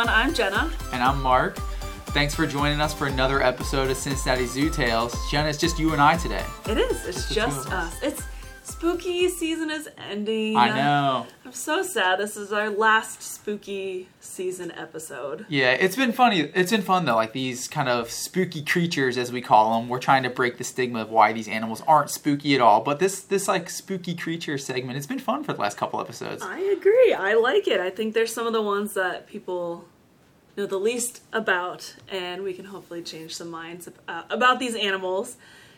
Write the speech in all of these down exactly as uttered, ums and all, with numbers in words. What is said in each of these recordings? everyone. I'm Jenna. And I'm Mark. Thanks for joining us for another episode of Cincinnati Zoo Tales. Jenna, it's just you and I today. It is. It's, it's just us. us. It's spooky season is ending. I know. I'm so sad. This is our last spooky season episode. Yeah, it's been funny. It's been fun, though. Like, these kind of spooky creatures, as we call them. We're trying to break the stigma of why these animals aren't spooky at all. But this, this like, spooky creature segment, it's been fun for the last couple episodes. I agree. I like it. I think they're some of the ones that people know the least about, and we can hopefully change some minds uh, about these animals.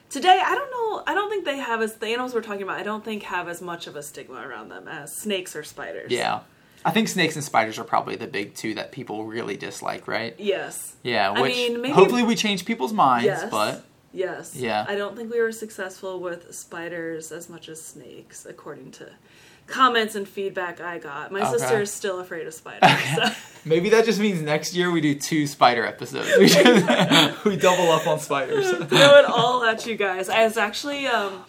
Today, I don't know, I don't think they have as, the animals we're talking about, I don't think have as much of a stigma around them as snakes or spiders. Yeah. I think snakes and spiders are probably the big two that people really dislike, right? Yes. Yeah, which I mean, maybe, hopefully we change people's minds, yes, but... Yes. Yeah. I don't think we were successful with spiders as much as snakes, according to comments and feedback I got. My okay. sister is still afraid of spiders. Okay. So. Maybe that just means next year we do two spider episodes. We, just, we double up on spiders. Throw it all at you guys. I was actually um,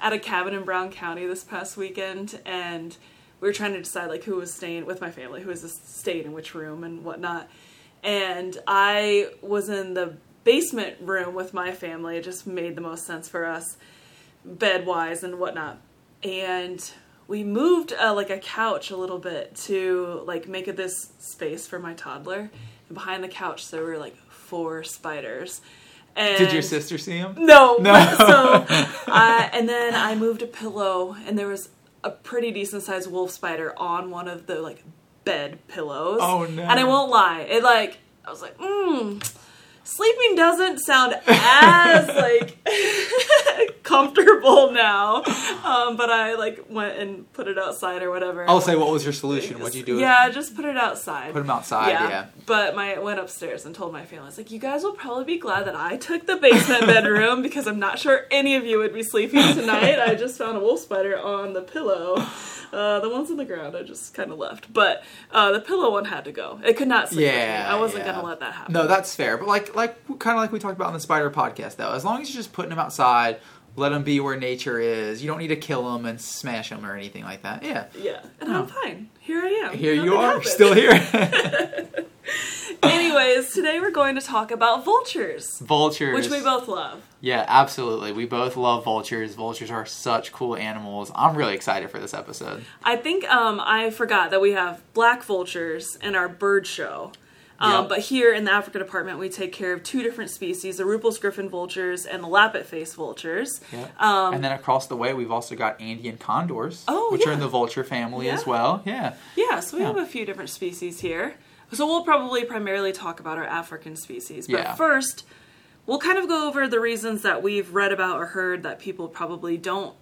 at a cabin in Brown County this past weekend, and we were trying to decide like who was staying with my family, who was staying in which room and whatnot. And I was in the basement room with my family. It just made the most sense for us, bed-wise and whatnot. And we moved uh, like a couch a little bit to like make it this space for my toddler. And behind the couch there were like four spiders. And did your sister see them? No. No. So, uh, and then I moved a pillow, and there was a pretty decent sized wolf spider on one of the like bed pillows. Oh no! And I won't lie, it like I was like, mmm. Sleeping doesn't sound as, like, comfortable now, um, but I, like, went and put it outside or whatever. I'll say, what was your solution? What'd you do? Yeah, just put it outside. Put them outside, yeah. yeah. But my, I went upstairs and told my family, I was like, you guys will probably be glad that I took the basement bedroom because I'm not sure any of you would be sleeping tonight. I just found a wolf spider on the pillow. Uh, the ones on the ground I just kind of left. But uh, the pillow one had to go. It could not sleep. Yeah, I wasn't yeah. going to let that happen. No, that's fair. But like, like kind of like we talked about in the spider podcast, though. As long as you're just putting them outside, let them be where nature is. You don't need to kill them and smash them or anything like that. Yeah. Yeah. And no. I'm fine. Here I am. Here Nothing you are. Happened. Still here. Anyways, today we're going to talk about vultures. Vultures. Which we both love. Yeah, absolutely. We both love vultures. Vultures are such cool animals. I'm really excited for this episode. I think um, I forgot that we have black vultures in our bird show. Um, yep. But here in the Africa department, we take care of two different species, the Rüppell's griffon vultures and the lappet-faced vultures. Yep. Um, and then across the way, we've also got Andean condors, oh, which yeah. are in the vulture family yeah. as well. Yeah, yeah. So we yeah. have a few different species here. So we'll probably primarily talk about our African species. But yeah. first, we'll kind of go over the reasons that we've read about or heard that people probably don't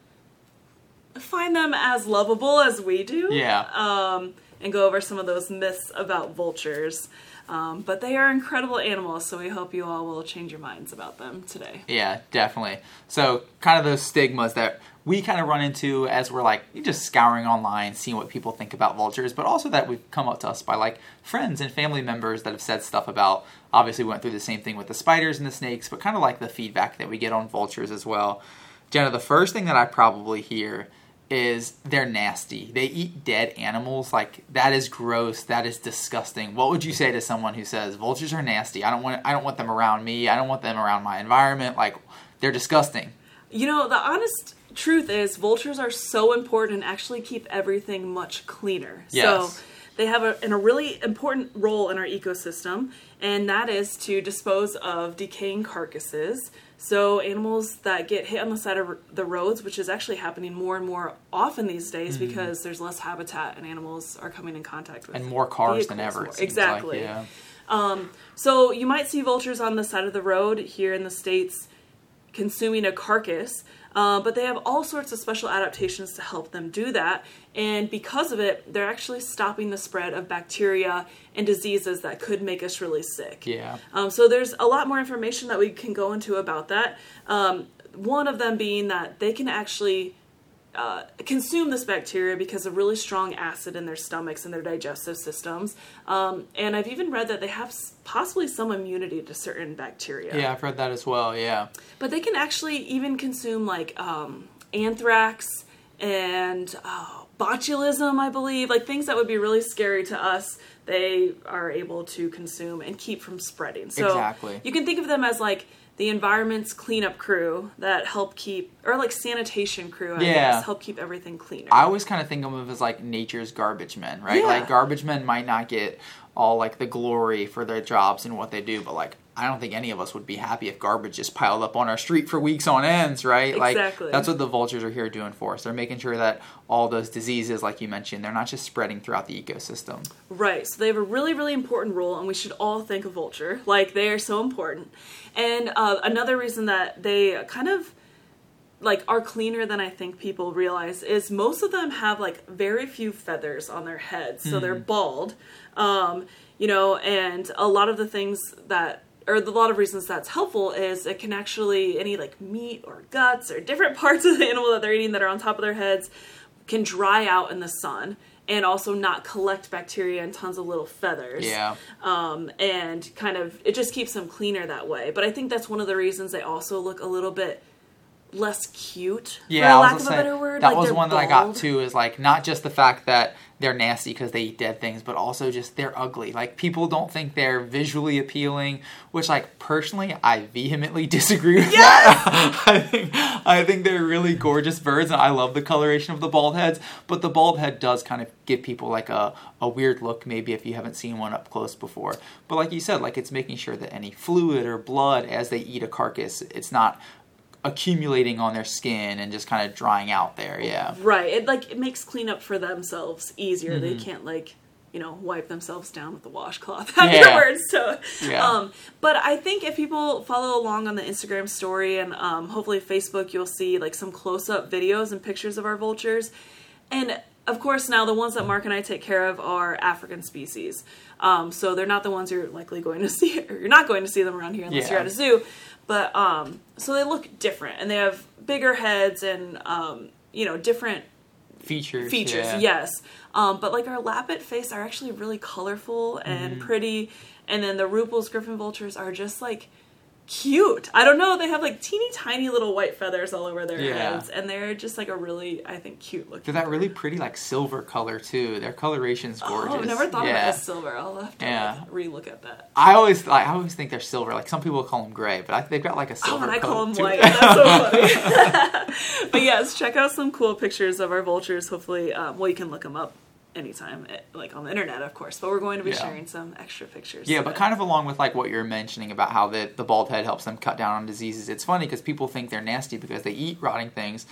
find them as lovable as we do. Yeah. Um, and go over some of those myths about vultures. Um, but they are incredible animals, so we hope you all will change your minds about them today. Yeah, definitely. So kind of those stigmas that we kind of run into as we're like just scouring online, seeing what people think about vultures, but also that we've come up to us by like friends and family members that have said stuff about, obviously we went through the same thing with the spiders and the snakes, but kind of like the feedback that we get on vultures as well. Jenna, the first thing that I probably hear is they're nasty. They eat dead animals. Like, that is gross. That is disgusting. What would you say to someone who says vultures are nasty? I don't want I don't want them around me. I don't want them around my environment. Like, they're disgusting. You know, the honest truth is vultures are so important and actually keep everything much cleaner. Yes. So they have a, and a really important role in our ecosystem, and that is to dispose of decaying carcasses. So animals that get hit on the side of the roads, which is actually happening more and more often these days mm-hmm. because there's less habitat and animals are coming in contact with and more cars than ever. Exactly. Like, yeah. um, so you might see vultures on the side of the road here in the States consuming a carcass, uh, but they have all sorts of special adaptations to help them do that. And because of it, they're actually stopping the spread of bacteria and diseases that could make us really sick. Yeah. Um, so there's a lot more information that we can go into about that. Um, one of them being that they can actually uh, consume this bacteria because of really strong acid in their stomachs and their digestive systems. Um, and I've even read that they have possibly some immunity to certain bacteria. Yeah, I've read that as well, yeah. But they can actually even consume like um, anthrax and oh, botulism, I believe, like things that would be really scary to us, they are able to consume and keep from spreading. So exactly. You can think of them as like the environment's cleanup crew that help keep, or like sanitation crew, I yeah. guess, help keep everything cleaner. I always kind of think of them as like nature's garbage men, right? Yeah. Like garbage men might not get all like the glory for their jobs and what they do, but like I don't think any of us would be happy if garbage just piled up on our street for weeks on ends, right? Exactly. Like, that's what the vultures are here doing for us. They're making sure that all those diseases, like you mentioned, they're not just spreading throughout the ecosystem. Right. So they have a really, really important role, and we should all thank a vulture. Like, they are so important. And uh, another reason that they kind of, like, are cleaner than I think people realize is most of them have, like, very few feathers on their heads. So mm. they're bald, um, you know, and a lot of the things that... or a lot of reasons that's helpful is it can actually, any like meat or guts or different parts of the animal that they're eating that are on top of their heads can dry out in the sun and also not collect bacteria and tons of little feathers. Yeah. Um, and kind of, it just keeps them cleaner that way. But I think that's one of the reasons they also look a little bit less cute, yeah, for lack of a better word. That was one that I got too, is like not just the fact that they're nasty because they eat dead things, but also just they're ugly. Like, people don't think they're visually appealing, which, like, personally, I vehemently disagree with yes! that. I think I think they're really gorgeous birds, and I love the coloration of the bald heads, but the bald head does kind of give people, like, a, a weird look, maybe, if you haven't seen one up close before. But like you said, like, it's making sure that any fluid or blood as they eat a carcass, it's not accumulating on their skin and just kind of drying out there. Yeah, right. It like it makes cleanup for themselves easier. Mm-hmm. They can't like, you know, wipe themselves down with the washcloth afterwards. Yeah. So yeah. um but I think if people follow along on the Instagram story and um hopefully Facebook, you'll see like some close-up videos and pictures of our vultures. And of course, now the ones that Mark and I take care of are African species, um so they're not the ones you're likely going to see, or you're not going to see them around here unless yeah. you're at a zoo. But, um, so they look different, and they have bigger heads and, um, you know, different features, features, yeah. yes. Um, but, like, our lappet face are actually really colorful and mm-hmm. pretty, and then the Rüppell's griffon vultures are just, like, cute. I don't know, they have, like, teeny tiny little white feathers all over their yeah. heads, and they're just, like, a really, I think, cute looking. They're that really pretty, like, silver color, too. Their coloration's gorgeous. Oh, I've never thought yeah. about it as silver. I'll have to yeah. like, re-look at that. I always I always think they're silver. Like, some people call them gray, but I, they've got, like, a silver color, oh, and I call them too. White. That's so funny. But, yes, check out some cool pictures of our vultures, hopefully. Um, well, you can look them up anytime, like on the internet, of course, but we're going to be yeah. sharing some extra pictures. Yeah, today. But kind of along with like what you're mentioning about how the, the bald head helps them cut down on diseases. It's funny because people think they're nasty because they eat rotting things.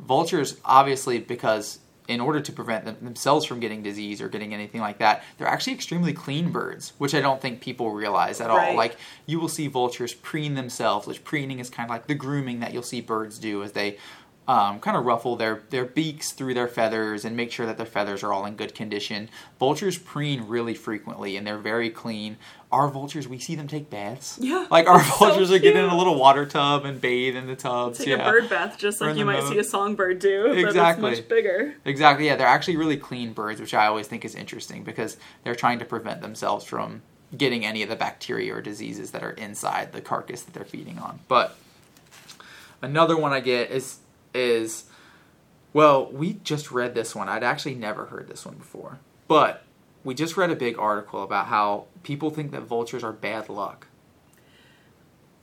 Vultures, obviously, because in order to prevent them, themselves from getting disease or getting anything like that, they're actually extremely clean birds, which I don't think people realize at right. all. Like, you will see vultures preen themselves, which preening is kind of like the grooming that you'll see birds do as they Um, kind of ruffle their, their beaks through their feathers and make sure that their feathers are all in good condition. Vultures preen really frequently, and they're very clean. Our vultures, we see them take baths. Yeah. Like, our vultures so are getting in a little water tub and bathe in the tubs. Take yeah. a bird bath, just like you might mode. see a songbird do. Exactly. But it's much bigger. Exactly, yeah. They're actually really clean birds, which I always think is interesting because they're trying to prevent themselves from getting any of the bacteria or diseases that are inside the carcass that they're feeding on. But another one I get is... is, well, we just read this one. I'd actually never heard this one before. But we just read a big article about how people think that vultures are bad luck.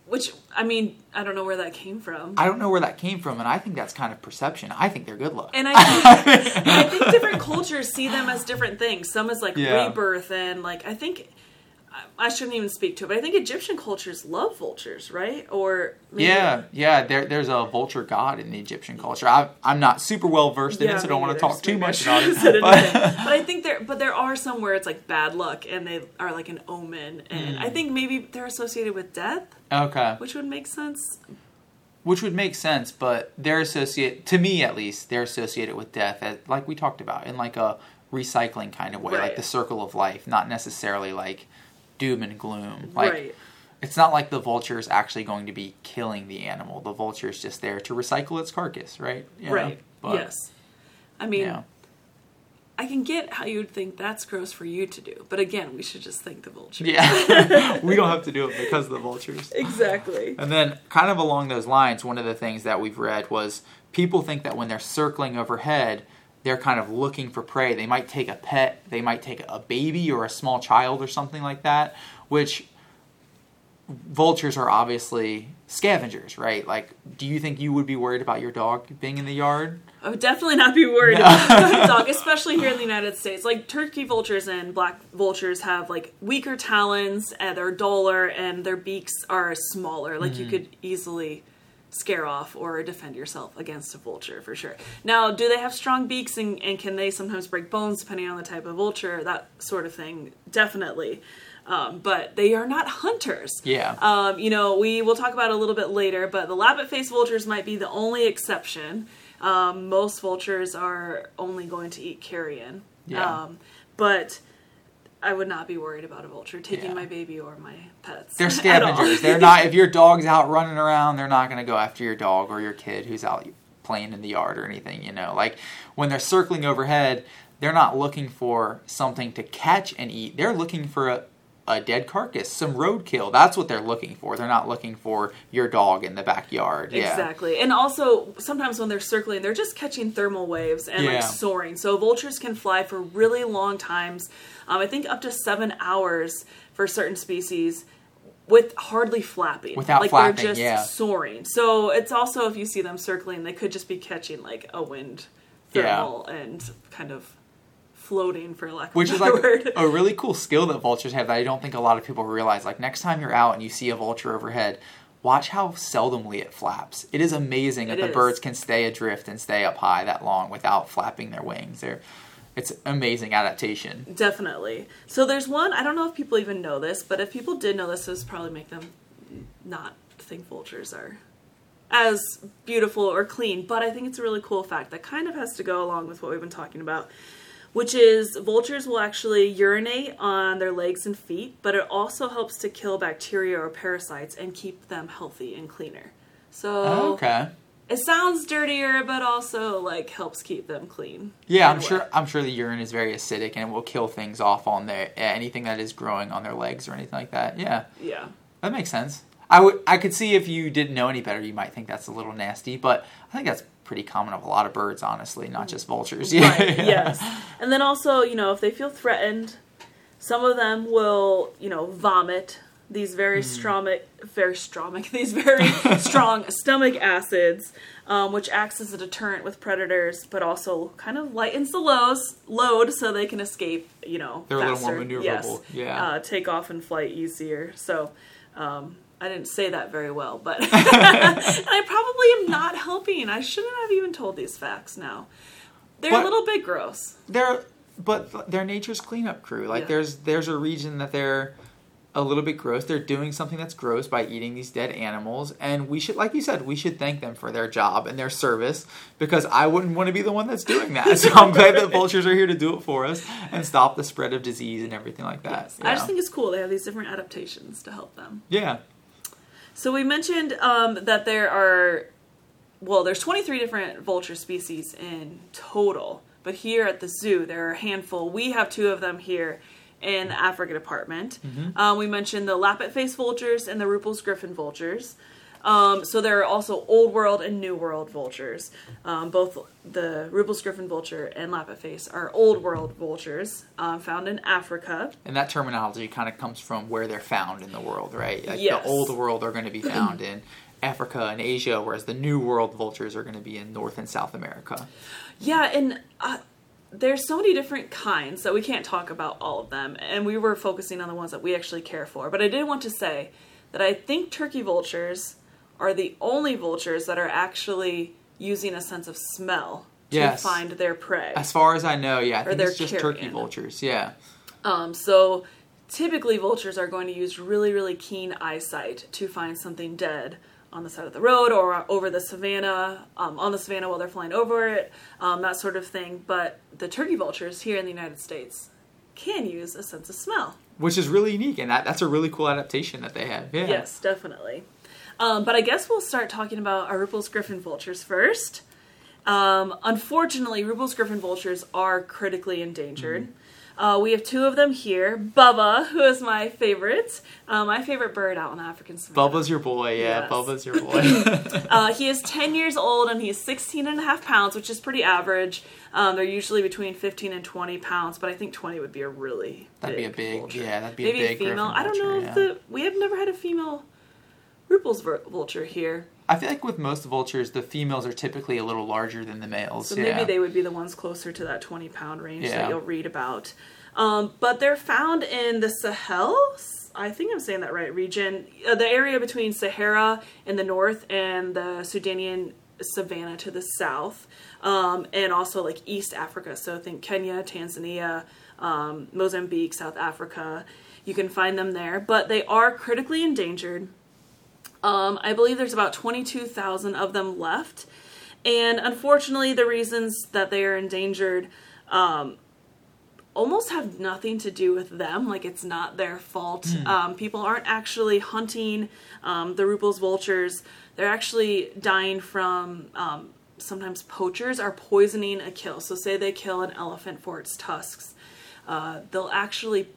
Which, I mean, I don't know where that came from. I don't know where that came from, and I think that's kind of perception. I think they're good luck. And I think, and I think different cultures see them as different things. Some as, like, yeah. rebirth and, like, I think... I shouldn't even speak to it, but I think Egyptian cultures love vultures, right? Or maybe yeah, yeah. There, there's a vulture god in the Egyptian culture. I, I'm not super well versed in yeah, it, so I don't want to talk too much about it. But. but I think there, but there are some where it's like bad luck, and they are like an omen, and mm. I think maybe they're associated with death. Okay, which would make sense. Which would make sense, but they're associated, to me at least, they're associated with death, as, like we talked about, in like a recycling kind of way, right. like the circle of life, not necessarily like doom and gloom. Like, right. It's not like the vulture is actually going to be killing the animal. The vulture is just there to recycle its carcass, right? You right. Know? But, yes. I mean, yeah. I can get how you'd think that's gross for you to do. But again, we should just thank the vultures. Yeah. We don't have to do it because of the vultures. Exactly. And then kind of along those lines, one of the things that we've read was people think that when they're circling overhead, they're kind of looking for prey. They might take a pet. They might take a baby or a small child or something like that, which vultures are obviously scavengers, right? Like, do you think you would be worried about your dog being in the yard? I would definitely not be worried no. about my dog, especially here in the United States. Like, turkey vultures and black vultures have, like, weaker talons, and they're duller, and their beaks are smaller. Like, mm-hmm. you could easily scare off or defend yourself against a vulture, for sure. Now, do they have strong beaks, and, and can they sometimes break bones, depending on the type of vulture, that sort of thing? Definitely. Um, but they are not hunters. Yeah. Um, you know, we will talk about it a little bit later, but the lappet-faced vultures might be the only exception. Um, most vultures are only going to eat carrion. Yeah. Um, but I would not be worried about a vulture taking yeah. my baby or my pets. They're scavengers. They're not, if your dog's out running around, they're not going to go after your dog or your kid who's out playing in the yard or anything, you know. Like, when they're circling overhead, they're not looking for something to catch and eat. They're looking for a a dead carcass, some roadkill. That's what they're looking for. They're not looking for your dog in the backyard. Yeah. Exactly. And also, sometimes when they're circling, they're just catching thermal waves and yeah. like soaring. So vultures can fly for really long times. Um, I think up to seven hours for certain species with hardly flapping. Without like flapping, they're just yeah. soaring. So it's also, if you see them circling, they could just be catching like a wind thermal yeah. and kind of floating, for lack of Which a better word. Which is like a really cool skill that vultures have that I don't think a lot of people realize. Like, next time you're out and you see a vulture overhead, watch how seldomly it flaps. It is amazing it that is. the birds can stay adrift and stay up high that long without flapping their wings. They're, it's amazing adaptation. Definitely. So there's one, I don't know if people even know this, but if people did know this, it would probably make them not think vultures are as beautiful or clean. But I think it's a really cool fact that kind of has to go along with what we've been talking about, which is vultures will actually urinate on their legs and feet, but it also helps to kill bacteria or parasites and keep them healthy and cleaner. So oh, okay. it sounds dirtier, but also like helps keep them clean. Yeah, I'm sure I'm sure the urine is very acidic and it will kill things off on their anything that is growing on their legs or anything like that. Yeah. Yeah. That makes sense. I would I could see if you didn't know any better, you might think that's a little nasty, but I think that's pretty common of a lot of birds, honestly, not just vultures. Yeah. Right, yes. And then also, you know, if they feel threatened, some of them will, you know, vomit these very mm. stromic, very stromic, these very strong stomach acids, um, which acts as a deterrent with predators, but also kind of lightens the lows, load so they can escape, you know, They're faster. a little more maneuverable. Yes. Yeah. Uh, take off and flight easier. So, um, I didn't say that very well, but I probably am not helping. I shouldn't have even told these facts now. They're but a little bit gross. They're, but they're nature's cleanup crew. Like, yeah. there's there's a region that they're a little bit gross. They're doing something that's gross by eating these dead animals. And we should, like you said, we should thank them for their job and their service, because I wouldn't want to be the one that's doing that. So I'm glad that vultures are here to do it for us and stop the spread of disease and everything like that. Yes. I just think it's cool. They have these different adaptations to help them. Yeah. So we mentioned um, that there are, well, there's twenty-three different vulture species in total. But here at the zoo, there are a handful. We have two of them here in the Africa department. Mm-hmm. Um, we mentioned the lappet-faced vultures and the Rüppell's griffon vultures. Um, so there are also Old World and New World vultures. Um, both the Rüppell's griffon vulture and lappet-face are Old World vultures uh, found in Africa. And that terminology kind of comes from where they're found in the world, right? Like yes. The Old World are going to be found in Africa and Asia, whereas the New World vultures are going to be in North and South America. Yeah, and uh, there's so many different kinds that we can't talk about all of them. And we were focusing on the ones that we actually care for. But I did want to say that I think turkey vultures are the only vultures that are actually using a sense of smell to yes. find their prey. As far as I know, yeah. I think it's just carrion. turkey vultures, yeah. Um, so typically vultures are going to use really, really keen eyesight to find something dead on the side of the road or over the savanna, um, on the savanna while they're flying over it, um, that sort of thing. But the turkey vultures here in the United States can use a sense of smell. Which is really unique, and that, that's a really cool adaptation that they have. Yeah. Yes, definitely. Um, but I guess we'll start talking about our Rüppell's griffon vultures first. Um, unfortunately, Rüppell's griffon vultures are critically endangered. Mm-hmm. Uh, we have two of them here. Bubba, who is my favorite, uh, my favorite bird out in the African Savanna. Bubba's your boy, yeah. Yes. Bubba's your boy. uh, he is ten years old and he is sixteen and a half pounds, which is pretty average. Um, they're usually between fifteen and twenty pounds, but I think twenty would be a really that'd big be a big, vulture. Yeah, that'd be Maybe a big a female. Vulture, I don't know. Yeah. If the, we have never had a female Rüppell's vulture here. I feel like with most vultures, the females are typically a little larger than the males. So maybe yeah. they would be the ones closer to that twenty-pound range yeah. that you'll read about. Um, but they're found in the Sahel, I think I'm saying that right, region, uh, the area between Sahara in the north and the Sudanian savanna to the south, um, and also like East Africa. So think Kenya, Tanzania, um, Mozambique, South Africa. You can find them there, but they are critically endangered. Um, I believe there's about twenty-two thousand of them left, and unfortunately the reasons that they are endangered um, almost have nothing to do with them, like it's not their fault. Mm. Um, people aren't actually hunting um, the Rüppell's vultures, they're actually dying from, um, sometimes poachers are poisoning a kill, so say they kill an elephant for its tusks, uh, they'll actually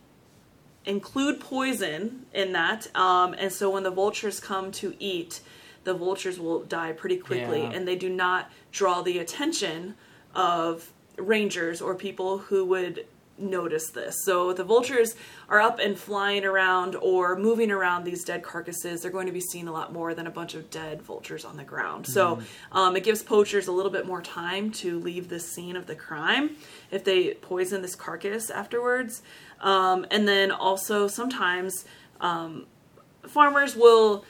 include poison in that, um, and so when the vultures come to eat, the vultures will die pretty quickly, yeah. and they do not draw the attention of rangers or people who would notice this. So the vultures are up and flying around or moving around these dead carcasses. They're going to be seen a lot more than a bunch of dead vultures on the ground. Mm. So um, it gives poachers a little bit more time to leave the scene of the crime if they poison this carcass afterwards. Um, and then also sometimes um, farmers will,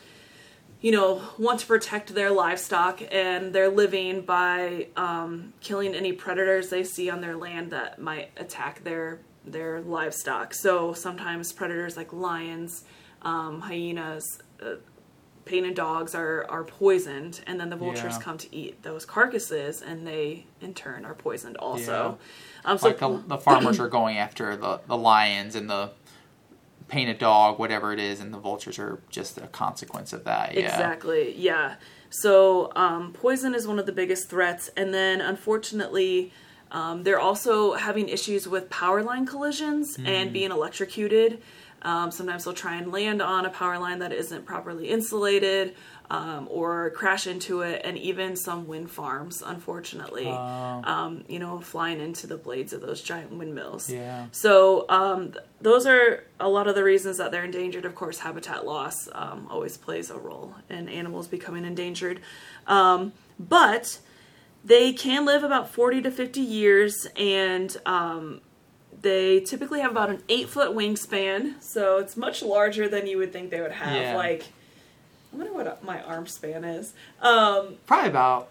you know, want to protect their livestock and their living by um, killing any predators they see on their land that might attack their their livestock. So sometimes predators like lions, um, hyenas, uh, painted dogs are, are poisoned, and then the vultures yeah. come to eat those carcasses, and they in turn are poisoned also. Yeah. Um, so like the, the farmers are going after the, the lions and the paint a dog, whatever it is, and the vultures are just a consequence of that. Yeah. Exactly, yeah. So um, poison is one of the biggest threats, and then unfortunately um, they're also having issues with power line collisions mm. and being electrocuted. Um, sometimes they'll try and land on a power line that isn't properly insulated um, or crash into it, and even some wind farms, unfortunately, uh, um, you know, flying into the blades of those giant windmills. Yeah. So um, th- those are a lot of the reasons that they're endangered. Of course, habitat loss um, always plays a role in animals becoming endangered. Um, but they can live about forty to fifty years, and um they typically have about an eight-foot wingspan, so it's much larger than you would think they would have. Yeah. Like, I wonder what my arm span is. Um, Probably about,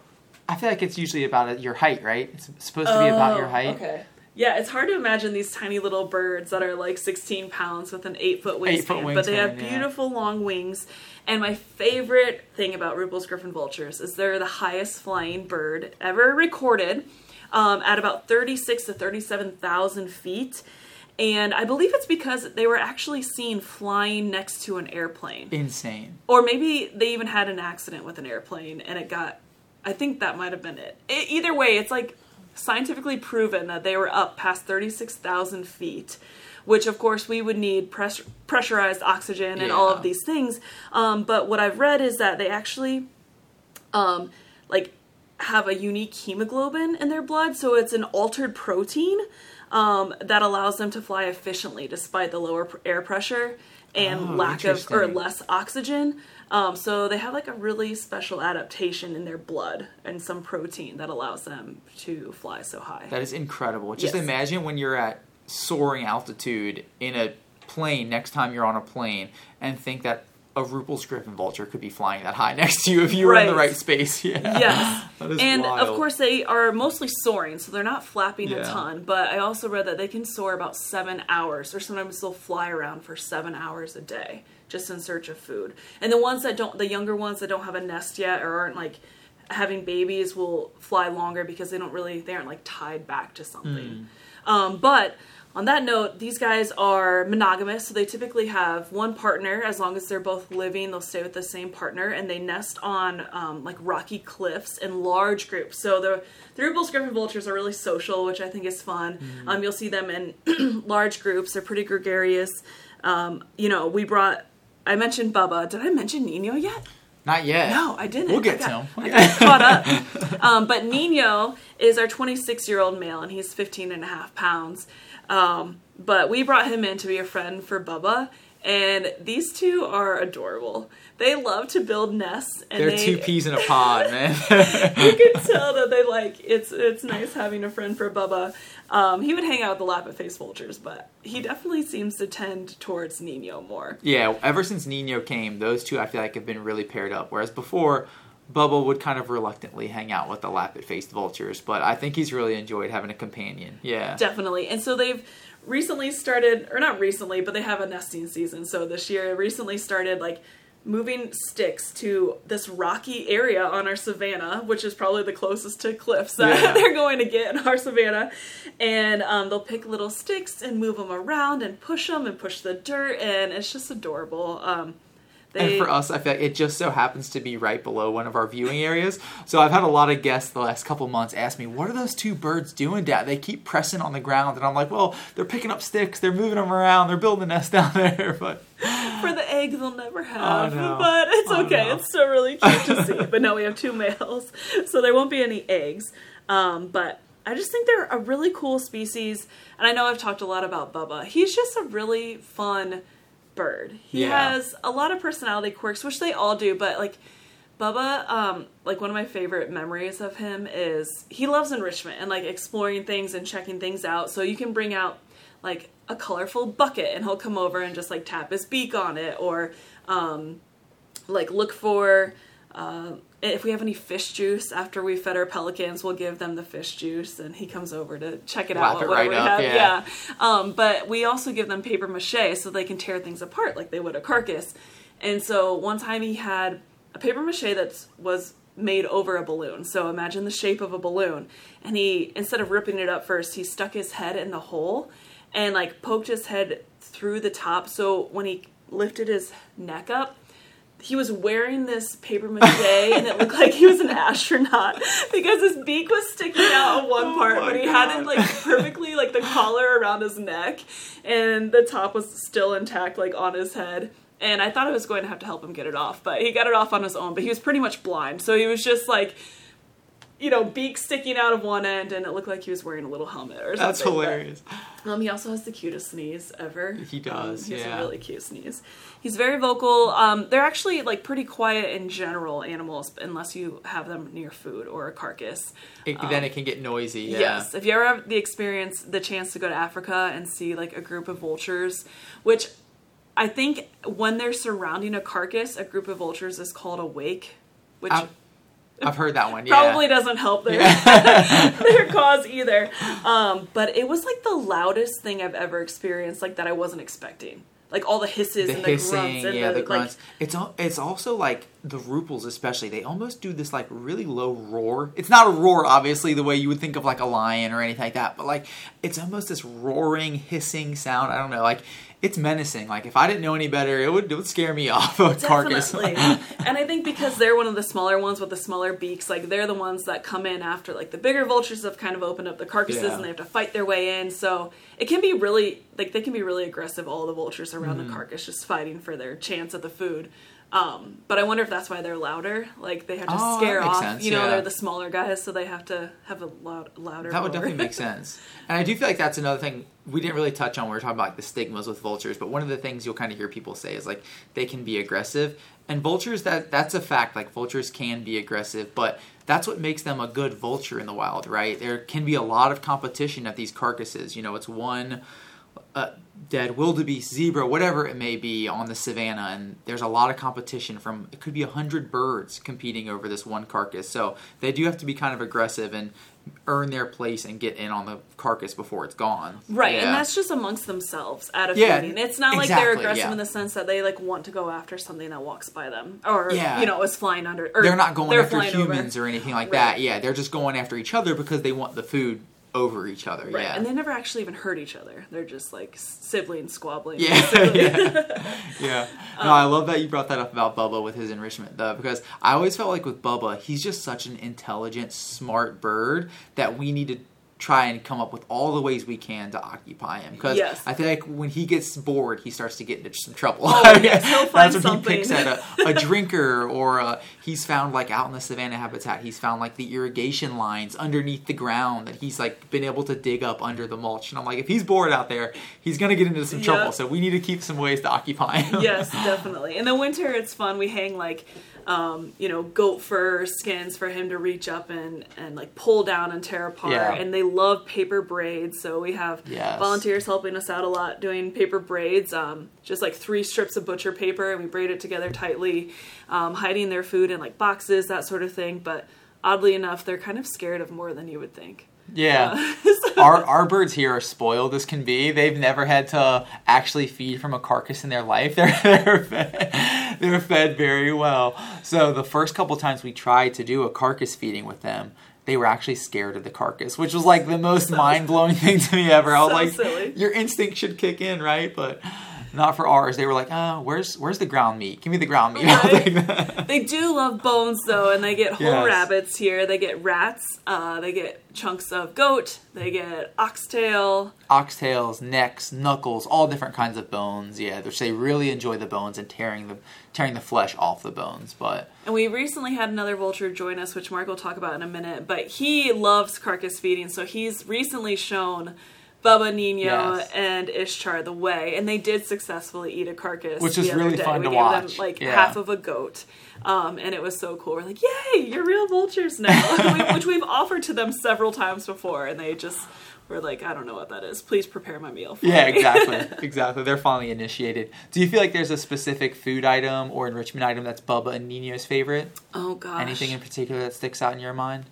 I feel like it's usually about your height, right? It's supposed to be oh, about your height. Okay. Yeah, it's hard to imagine these tiny little birds that are like sixteen pounds with an eight-foot wingspan, eight foot wingspan but they have beautiful yeah. long wings. And my favorite thing about Rüppell's griffon vultures is they're the highest flying bird ever recorded. Um, at about thirty-six to thirty-seven thousand feet. And I believe it's because they were actually seen flying next to an airplane. Insane. Or maybe they even had an accident with an airplane and it got, I think that might have been it. it. Either way, it's like scientifically proven that they were up past thirty-six thousand feet, which of course we would need press, pressurized oxygen and yeah. all of these things. Um, but what I've read is that they actually, um, like, have a unique hemoglobin in their blood, so it's an altered protein um, that allows them to fly efficiently despite the lower pr- air pressure and oh, lack of or less oxygen. Um, so they have like a really special adaptation in their blood and some protein that allows them to fly so high. That is incredible. Just yes. imagine when you're at soaring altitude in a plane next time you're on a plane and think that a Rüppell's griffon vulture could be flying that high next to you if you were right. in the right space. Yeah. Yes. That is and wild. Of course they are mostly soaring, so they're not flapping yeah. a ton, but I also read that they can soar about seven hours, or sometimes they'll fly around for seven hours a day just in search of food. And the ones that don't, the younger ones that don't have a nest yet or aren't like having babies will fly longer because they don't really, they aren't like tied back to something. Mm. Um, but On that note, these guys are monogamous, so they typically have one partner. As long as they're both living, they'll stay with the same partner, and they nest on um, like rocky cliffs in large groups. So the, the Rüppell's griffon vultures are really social, which I think is fun. Mm-hmm. Um, you'll see them in large groups. They're pretty gregarious. Um, you know, we brought, I mentioned Bubba. Did I mention Nino yet? Not yet. No, I didn't. We'll get got, to him. We'll I get got caught up. Um, but Nino is our twenty-six-year-old male, and he's fifteen and a half pounds. Um, but we brought him in to be a friend for Bubba, and these two are adorable. They love to build nests. And They're they, two peas in a pod, man. You can tell that they like, it's it's nice having a friend for Bubba. Um, he would hang out with the lappet-faced vultures, but he definitely seems to tend towards Nino more. Yeah, ever since Nino came, those two I feel like have been really paired up, whereas before, Bubba would kind of reluctantly hang out with the lappet-faced vultures, but I think he's really enjoyed having a companion. Yeah. Definitely. And so they've recently started, or not recently, but they have a nesting season. So this year, recently started like moving sticks to this rocky area on our savanna, which is probably the closest to cliffs that yeah. they're going to get in our savanna. And um, they'll pick little sticks and move them around and push them and push the dirt, and it's just adorable. Um, They... And for us, I feel like it just so happens to be right below one of our viewing areas. So I've had a lot of guests the last couple months ask me, what are those two birds doing, Dad? They keep pressing on the ground. And I'm like, well, they're picking up sticks. They're moving them around. They're building a nest down there. But for the egg they'll never have. Oh, no. But it's oh, okay. No. It's still really cute to see. But no, we have two males. So there won't be any eggs. Um, but I just think they're a really cool species. And I know I've talked a lot about Bubba. He's just a really fun bird. He yeah. has a lot of personality quirks, which they all do, but like Bubba, um, like one of my favorite memories of him is he loves enrichment and like exploring things and checking things out. So you can bring out like a colorful bucket and he'll come over and just like tap his beak on it, or um, like look for uh, if we have any fish juice. After we fed our pelicans, we'll give them the fish juice, and he comes over to check it Lap out. It right we up, have. Yeah. yeah. Um, but we also give them paper mache so they can tear things apart like they would a carcass. And so one time he had a paper mache that was made over a balloon. So imagine the shape of a balloon. And he, instead of ripping it up first, he stuck his head in the hole and like poked his head through the top. So when he lifted his neck up, he was wearing this papier-mâché, and it looked like he was an astronaut because his beak was sticking out in one part, oh but he God. had it like perfectly like the collar around his neck, and the top was still intact like on his head. And I thought I was going to have to help him get it off, but he got it off on his own. But he was pretty much blind, so he was just like, you know, beak sticking out of one end, and it looked like he was wearing a little helmet or something. That's hilarious. But, um, he also has the cutest sneeze ever. He does, um, he yeah. He has a really cute sneeze. He's very vocal. Um, they're actually, like, pretty quiet in general, animals, unless you have them near food or a carcass. It, um, then it can get noisy, yeah. Yes. If you ever have the experience, the chance to go to Africa and see, like, a group of vultures, which I think when they're surrounding a carcass, a group of vultures is called a wake, which... I'm- I've heard that one, yeah. Probably doesn't help their, yeah. their cause either. Um, but it was like the loudest thing I've ever experienced, like that I wasn't expecting. Like all the hisses the and the hissing, grunts. And yeah, the, the grunts. Like, it's, al- it's also like the Rüppell's especially, they almost do this like really low roar. It's not a roar, obviously, the way you would think of like a lion or anything like that. But like it's almost this roaring, hissing sound. I don't know, like it's menacing. Like if I didn't know any better, it would, it would scare me off of a carcass. And I think because they're one of the smaller ones with the smaller beaks, like they're the ones that come in after like the bigger vultures have kind of opened up the carcasses yeah. and they have to fight their way in. So it can be really, like they can be really aggressive, all the vultures around mm. the carcass just fighting for their chance at the food. Um, but I wonder if that's why they're louder. Like they have to oh, scare off, sense, you know, yeah. they're the smaller guys, so they have to have a loud, louder. That would roar. Definitely make sense. And I do feel like that's another thing we didn't really touch on. We were talking about like the stigmas with vultures, but one of the things you'll kind of hear people say is like they can be aggressive, and vultures that that's a fact. Like vultures can be aggressive, but that's what makes them a good vulture in the wild, right? There can be a lot of competition at these carcasses. You know, it's one. Uh, dead wildebeest, zebra, whatever it may be on the savannah, and there's a lot of competition from, it could be a hundred birds competing over this one carcass, so they do have to be kind of aggressive and earn their place and get in on the carcass before it's gone. Right, yeah. And that's just amongst themselves out of yeah, feeding. It's not exactly, like they're aggressive yeah. in the sense that they like want to go after something that walks by them or, yeah. you know, is flying under. Or they're not going they're after humans over. Or anything like right. that. Yeah, they're just going after each other because they want the food over each other, right. Yeah. And they never actually even hurt each other. They're just like siblings squabbling. Yeah, siblings. yeah. yeah. No, um, I love that you brought that up about Bubba with his enrichment, though, because I always felt like with Bubba, he's just such an intelligent, smart bird that we need to try and come up with all the ways we can to occupy him. Because yes. I feel like when he gets bored, he starts to get into some trouble. Oh, yes, he'll find That's when something. He picks at a, a drinker, or a, he's found, like, out in the savanna habitat, he's found, like, the irrigation lines underneath the ground that he's, like, been able to dig up under the mulch. And I'm like, if he's bored out there, he's going to get into some yep. trouble. So we need to keep some ways to occupy him. Yes, definitely. In the winter, it's fun. We hang, like... Um, you know, goat fur skins for him to reach up and, and like pull down and tear apart. Yeah. And they love paper braids. So we have yes. volunteers helping us out a lot doing paper braids. Um, just like three strips of butcher paper, and we braid it together tightly, um, hiding their food in like boxes, that sort of thing. But oddly enough, they're kind of scared of more than you would think. Yeah. Uh, so. Our our birds here are spoiled as can be. They've never had to actually feed from a carcass in their life. They're they're fed, they're fed very well. So the first couple times we tried to do a carcass feeding with them, they were actually scared of the carcass, which was like the most so, mind-blowing thing to me ever. I was so like, silly. Your instinct should kick in, right? But... not for ours. They were like, oh, where's where's the ground meat? Give me the ground meat. Right. They do love bones, though, and they get whole yes. rabbits here. They get rats. Uh, they get chunks of goat. They get oxtail. Oxtails, necks, knuckles, all different kinds of bones. Yeah, they really enjoy the bones and tearing the tearing the flesh off the bones. But And we recently had another vulture join us, which Mark will talk about in a minute. But he loves carcass feeding, so he's recently shown... Bubba, Nino, yes. and Ishtar the way, and they did successfully eat a carcass, which is really fun we to watch. We gave them like yeah. half of a goat, um, and it was so cool. We're like, "Yay, you're real vultures now," which we've offered to them several times before, and they just were like, "I don't know what that is. Please prepare my meal for yeah, me." Yeah, exactly, exactly. They're finally initiated. Do you feel like there's a specific food item or enrichment item that's Bubba and Nino's favorite? Oh gosh, anything in particular that sticks out in your mind?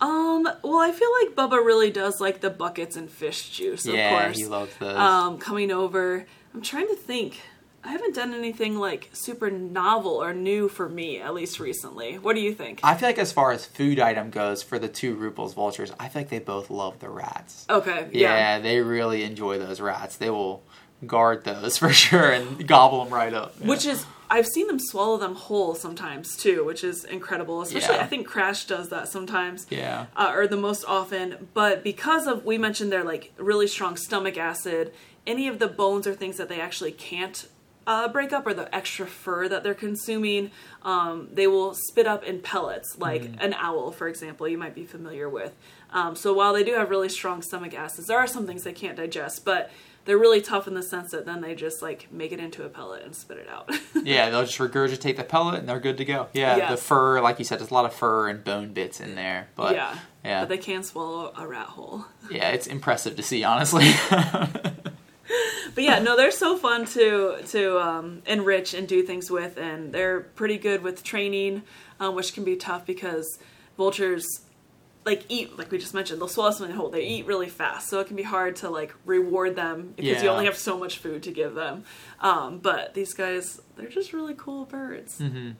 Um, well, I feel like Bubba really does like the buckets and fish juice, of yeah, course. Yeah, he loves those. Um, coming over. I'm trying to think. I haven't done anything, like, super novel or new for me, at least recently. What do you think? I feel like as far as food item goes for the two Rüppell's vultures, I feel like they both love the rats. Okay, yeah. Yeah, they really enjoy those rats. They will guard those for sure and gobble them right up. Yeah. Which is... I've seen them swallow them whole sometimes, too, which is incredible. Especially, yeah. I think Crash does that sometimes. Yeah. Uh, or the most often. But because of, we mentioned their, like, really strong stomach acid, any of the bones or things that they actually can't uh, break up or the extra fur that they're consuming, um, they will spit up in pellets, like mm. an owl, for example, you might be familiar with. Um, so while they do have really strong stomach acids, there are some things they can't digest, but... they're really tough in the sense that then they just, like, make it into a pellet and spit it out. Yeah, they'll just regurgitate the pellet and they're good to go. Yeah, yes. The fur, like you said, there's a lot of fur and bone bits in there. But, yeah, yeah. But they can swallow a rat hole. Yeah, it's impressive to see, honestly. But, yeah, no, they're so fun to, to um, enrich and do things with. And they're pretty good with training, um, which can be tough because vultures... like eat, like we just mentioned, they'll swallow something whole. They eat really fast, so it can be hard to like reward them because yeah. you only have so much food to give them. Um, but these guys, they're just really cool birds. Mm-hmm.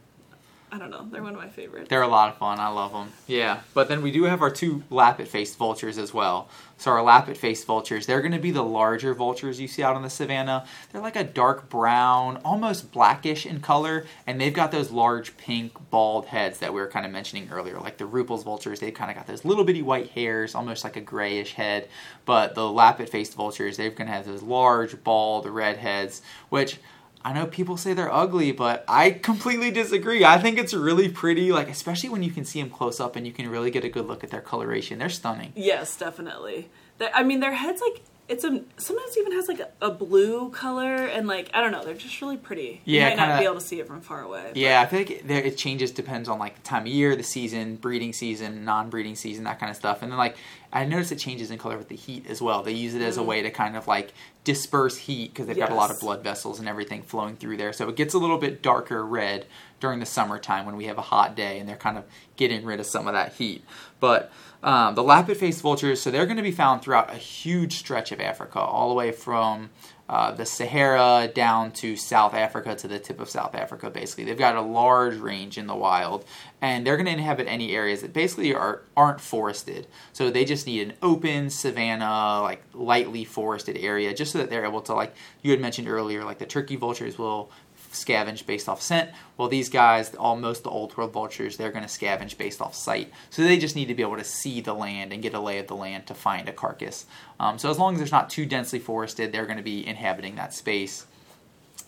I don't know. They're one of my favorites. They're a lot of fun. I love them. Yeah. But then we do have our two lappet-faced vultures as well. So our lappet-faced vultures, they're going to be the larger vultures you see out on the savanna. They're like a dark brown, almost blackish in color. And they've got those large pink bald heads that we were kind of mentioning earlier. Like the Rüppell's vultures, they've kind of got those little bitty white hairs, almost like a grayish head. But the lappet-faced vultures, they're going to have those large, bald, red heads, which... I know people say they're ugly, but I completely disagree. I think it's really pretty, like especially when you can see them close up and you can really get a good look at their coloration. They're stunning. Yes, definitely. They're, I mean, their head's like, it's a, sometimes even has like a, a blue color and like, I don't know, they're just really pretty. Yeah, you might kinda, not be able to see it from far away. Yeah, but. I think it, it changes, depends on like the time of year, the season, breeding season, non-breeding season, that kind of stuff. And then like, I noticed it changes in color with the heat as well. They use it as a way to kind of like disperse heat because they've yes. got a lot of blood vessels and everything flowing through there. So it gets a little bit darker red during the summertime when we have a hot day and they're kind of getting rid of some of that heat. But um, the lappet-faced vultures, so they're going to be found throughout a huge stretch of Africa, all the way from uh, the Sahara down to South Africa, to the tip of South Africa, basically. They've got a large range in the wild, and they're going to inhabit any areas that basically are, aren't forested. So they just need an open savanna, like lightly forested area, just so that they're able to, like you had mentioned earlier, like the turkey vultures will scavenge based off scent. Well, these guys, almost the old world vultures, they're going to scavenge based off sight. So they just need to be able to see the land and get a lay of the land to find a carcass. Um, so as long as it's not too densely forested, they're going to be inhabiting that space.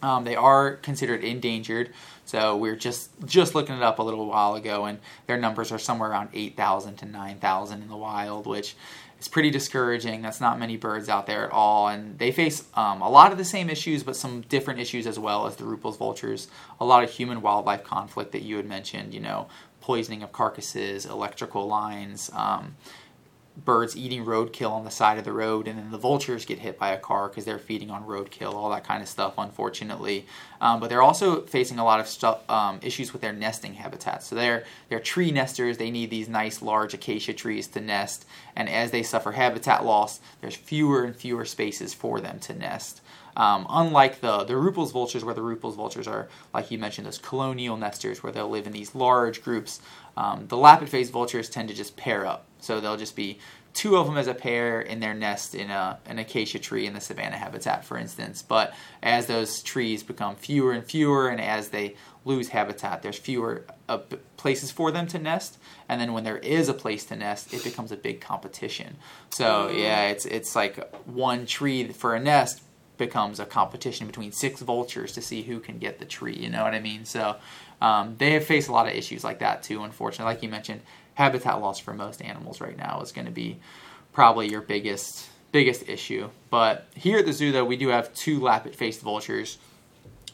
Um, they are considered endangered. So we were just, just looking it up a little while ago, and their numbers are somewhere around eight thousand to nine thousand in the wild, which it's pretty discouraging. That's not many birds out there at all. And they face um, a lot of the same issues, but some different issues as well as the Rüppell's vultures. A lot of human-wildlife conflict that you had mentioned, you know, poisoning of carcasses, electrical lines, um, birds eating roadkill on the side of the road, and then the vultures get hit by a car because they're feeding on roadkill, all that kind of stuff, unfortunately. Um, but they're also facing a lot of stuff, um, issues with their nesting habitats. So they're they're tree nesters. They need these nice large acacia trees to nest, and as they suffer habitat loss, there's fewer and fewer spaces for them to nest. Um, unlike the, the Rüppell's vultures, where the Rüppell's vultures are, like you mentioned, those colonial nesters where they'll live in these large groups, um, the lappet-faced vultures tend to just pair up. So they'll just be two of them as a pair in their nest in a, an acacia tree in the savanna habitat, for instance. But as those trees become fewer and fewer, and as they lose habitat, there's fewer uh, places for them to nest. And then when there is a place to nest, it becomes a big competition. So yeah, it's it's like one tree for a nest becomes a competition between six vultures to see who can get the tree, you know what I mean? So um, they have faced a lot of issues like that too, unfortunately. Like you mentioned, habitat loss for most animals right now is going to be probably your biggest biggest issue. But here at the zoo, though, we do have two lappet-faced vultures.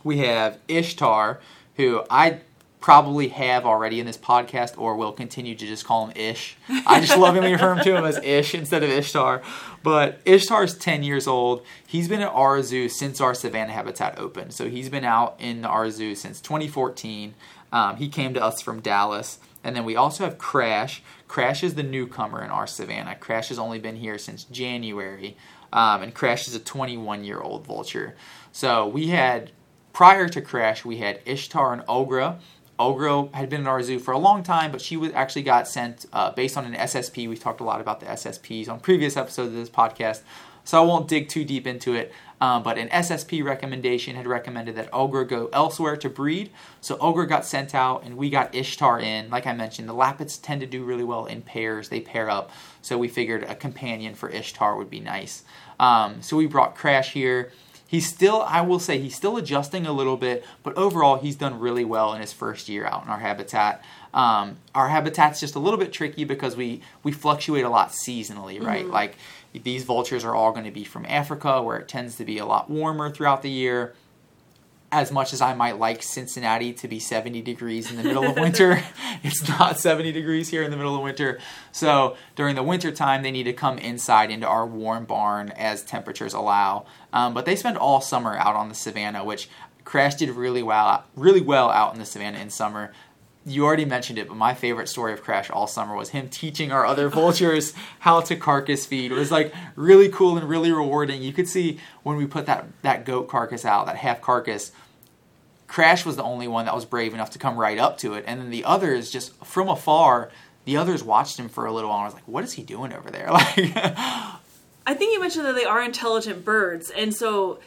We have Ishtar, who I probably have already in this podcast, or will continue to just call him Ish. I just love him referring to him as Ish instead of Ishtar. But Ishtar's ten years old. He's been at our zoo since our savanna habitat opened. So he's been out in our zoo since twenty fourteen. Um, he came to us from Dallas. And then we also have Crash. Crash is the newcomer in our savanna. Crash has only been here since January. Um, and Crash is a twenty-one-year-old vulture. So we had, prior to Crash, we had Ishtar and Ogre. Ogre had been in our zoo for a long time, but she was actually got sent uh, based on an S S P. We've talked a lot about the S S Ps on previous episodes of this podcast, so I won't dig too deep into it. Um, but an S S P recommendation had recommended that Ogre go elsewhere to breed. So Ogre got sent out, and we got Ishtar in. Like I mentioned, the lappets tend to do really well in pairs. They pair up. So we figured a companion for Ishtar would be nice. Um, so we brought Crash here. He's still, I will say, he's still adjusting a little bit, but overall he's done really well in his first year out in our habitat. Um, our habitat's just a little bit tricky because we, we fluctuate a lot seasonally, right? Mm-hmm. Like these vultures are all going to be from Africa, where it tends to be a lot warmer throughout the year. As much as I might like Cincinnati to be seventy degrees in the middle of winter, it's not seventy degrees here in the middle of winter. So during the winter time, they need to come inside into our warm barn as temperatures allow. Um, but they spend all summer out on the savanna, which Crash did really well, really well out in the savanna in summer. You already mentioned it, but my favorite story of Crash all summer was him teaching our other vultures how to carcass feed. It was like really cool and really rewarding. You could see when we put that, that goat carcass out, that half carcass, Crash was the only one that was brave enough to come right up to it. And then the others, just from afar, the others watched him for a little while. And I was like, what is he doing over there? Like, I think you mentioned that they are intelligent birds. And so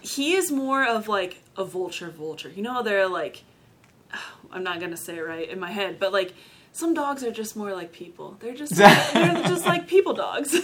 he is more of like a vulture vulture. You know, they're like, I'm not going to say it right in my head, but like some dogs are just more like people. They're just, they're just like people dogs.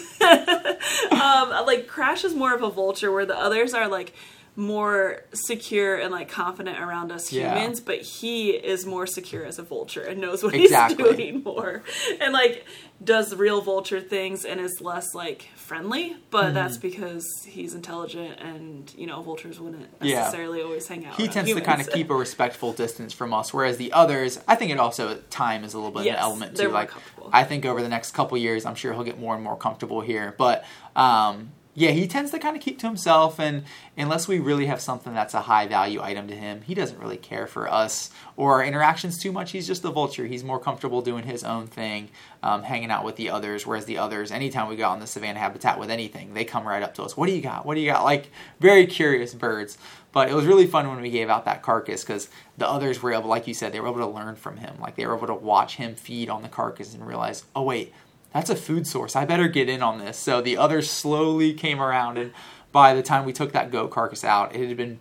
um, like Crash is more of a vulture, where the others are like more secure and like confident around us humans, yeah. But he is more secure as a vulture and knows what exactly. He's doing more and like does real vulture things and is less like friendly, but mm. that's because he's intelligent and, you know, vultures wouldn't necessarily yeah. always hang out. He tends humans. to kind of keep a respectful distance from us, whereas the others, I think it also time is a little bit yes, an element too. Like I think over the next couple years, I'm sure he'll get more and more comfortable here, but um Yeah, he tends to kind of keep to himself, and unless we really have something that's a high-value item to him, he doesn't really care for us or our interactions too much. He's just the vulture. He's more comfortable doing his own thing, um, hanging out with the others, whereas the others, anytime we go out in the savanna habitat with anything, they come right up to us. What do you got? What do you got? Like, very curious birds. But it was really fun when we gave out that carcass because the others were able, like you said, they were able to learn from him. Like, they were able to watch him feed on the carcass and realize, oh, wait, that's a food source. I better get in on this. So the others slowly came around, and by the time we took that goat carcass out, it had been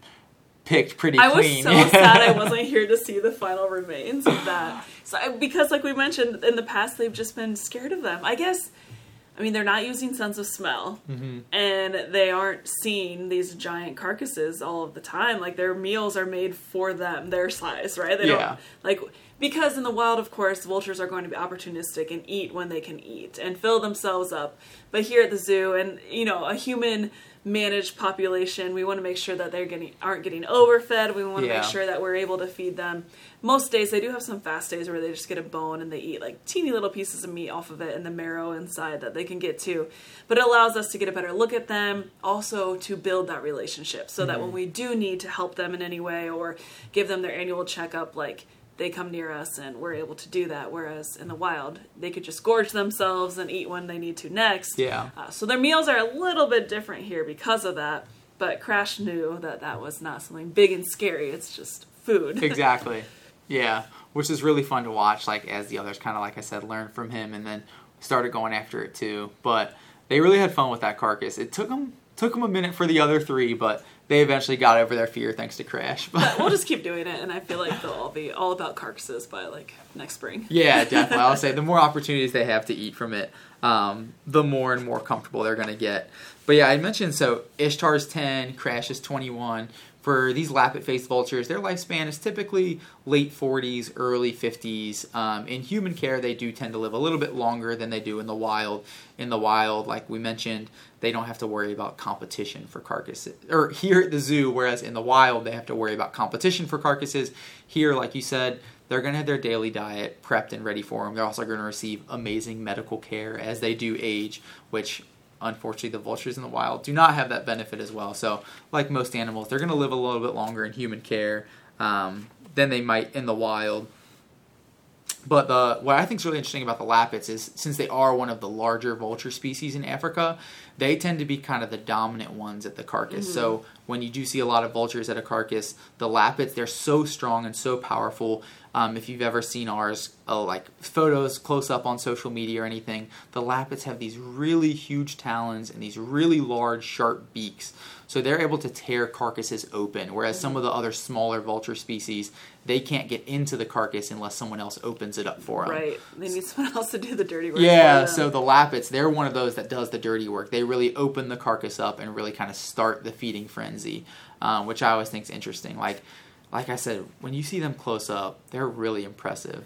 picked pretty I clean. I was so sad I wasn't here to see the final remains of that. So I, because, like we mentioned, in the past, they've just been scared of them. I guess, I mean, they're not using sense of smell, mm-hmm. and they aren't seeing these giant carcasses all of the time. Like, their meals are made for them, their size, right? They yeah. don't, like... Because in the wild, of course, vultures are going to be opportunistic and eat when they can eat and fill themselves up. But here at the zoo and, you know, a human-managed population, we want to make sure that they getting, aren't getting overfed. We want to yeah. make sure that we're able to feed them. Most days, they do have some fast days where they just get a bone and they eat, like, teeny little pieces of meat off of it and the marrow inside that they can get to. But it allows us to get a better look at them, also to build that relationship so mm-hmm. that when we do need to help them in any way or give them their annual checkup, like, they come near us and we're able to do that. Whereas in the wild, they could just gorge themselves and eat when they need to next. Yeah. Uh, so their meals are a little bit different here because of that. But Crash knew that that was not something big and scary. It's just food. Exactly. Yeah. Which is really fun to watch, like, as the others kind of, like I said, learned from him and then started going after it too. But they really had fun with that carcass. It took them... Took them a minute for the other three, but they eventually got over their fear thanks to Crash. But we'll just keep doing it, and I feel like they'll all be all about carcasses by, like, next spring. Yeah, definitely. I'll say the more opportunities they have to eat from it, um, the more and more comfortable they're going to get. But, yeah, I mentioned, so Ishtar's ten, Crash is twenty-one. For these lappet-faced vultures, their lifespan is typically late forties, early fifties. Um, in human care, they do tend to live a little bit longer than they do in the wild. In the wild, like we mentioned, they don't have to worry about competition for carcasses. Or here at the zoo, whereas in the wild, they have to worry about competition for carcasses. Here, like you said, they're going to have their daily diet prepped and ready for them. They're also going to receive amazing medical care as they do age, which... Unfortunately, the vultures in the wild do not have that benefit as well. So, like most animals, they're going to live a little bit longer in human care um, than they might in the wild. But the, what I think is really interesting about the lappets is since they are one of the larger vulture species in Africa, they tend to be kind of the dominant ones at the carcass. Mm-hmm. So when you do see a lot of vultures at a carcass, the lappets, they're so strong and so powerful. Um, if you've ever seen ours, uh, like photos close up on social media or anything, the lappets have these really huge talons and these really large, sharp beaks. So they're able to tear carcasses open, whereas some of the other smaller vulture species, they can't get into the carcass unless someone else opens it up for them. Right. They need someone else to do the dirty work. Yeah, so the lappets, they're one of those that does the dirty work. They really open the carcass up and really kind of start the feeding frenzy, um, which I always think is interesting. Like, Like I said, when you see them close up, they're really impressive.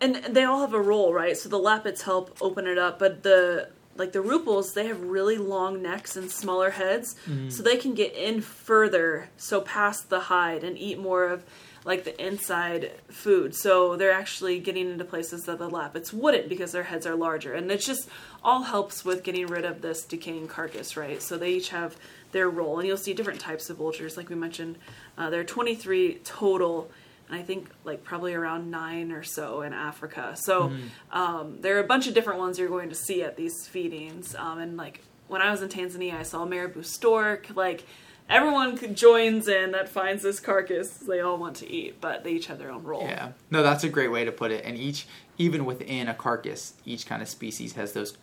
And they all have a role, right? So the lappets help open it up, but the like the Rüppell's, they have really long necks and smaller heads, mm-hmm. so they can get in further, so past the hide, and eat more of like the inside food. So they're actually getting into places that the lappets wouldn't because their heads are larger. And it just all helps with getting rid of this decaying carcass, right? So they each have their role. And you'll see different types of vultures. Like we mentioned, uh, there are twenty-three total, and I think like probably around nine or so in Africa. So mm-hmm. um, there are a bunch of different ones you're going to see at these feedings. Um, and like when I was in Tanzania, I saw marabou stork. Like everyone joins in that finds this carcass. They all want to eat, but they each have their own role. Yeah. No, that's a great way to put it. And each, even within a carcass, each kind of species has those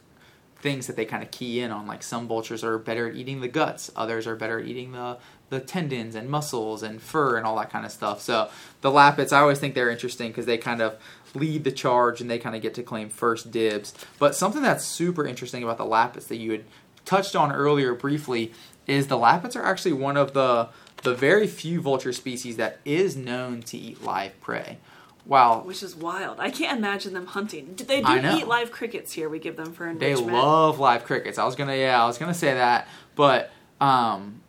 things that they kind of key in on. Like some vultures are better at eating the guts, others are better at eating the the tendons and muscles and fur and all that kind of stuff. So the lappets, I always think they're interesting because they kind of lead the charge and they kind of get to claim first dibs. But something that's super interesting about the lappets that you had touched on earlier briefly is the lappets are actually one of the the very few vulture species that is known to eat live prey. Wow. Which is wild. I can't imagine them hunting. They do eat live crickets here. We give them for enrichment. They love live crickets. I was going to, yeah, I was going to say that. But, um,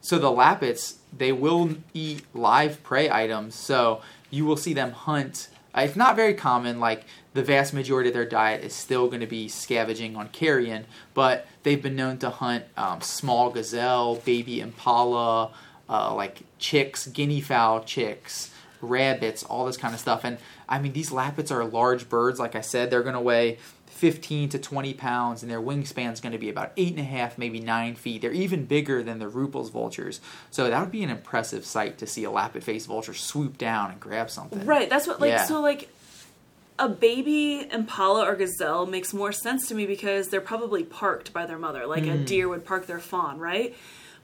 so the lappets, they will eat live prey items. So you will see them hunt Uh, it's not very common. Like, the vast majority of their diet is still going to be scavenging on carrion, but they've been known to hunt um, small gazelle, baby impala, uh, like chicks, guinea fowl chicks, rabbits, all this kind of stuff. And I mean, these lappets are large birds. Like I said, they're going to weigh fifteen to twenty pounds, and their wingspan's going to be about eight and a half, maybe nine feet. They're even bigger than the Rüppell's vultures. So that would be an impressive sight to see a lappet-faced vulture swoop down and grab something. Right. That's what, like, yeah. so, like, a baby impala or gazelle makes more sense to me because they're probably parked by their mother. Like, mm. a deer would park their fawn, right?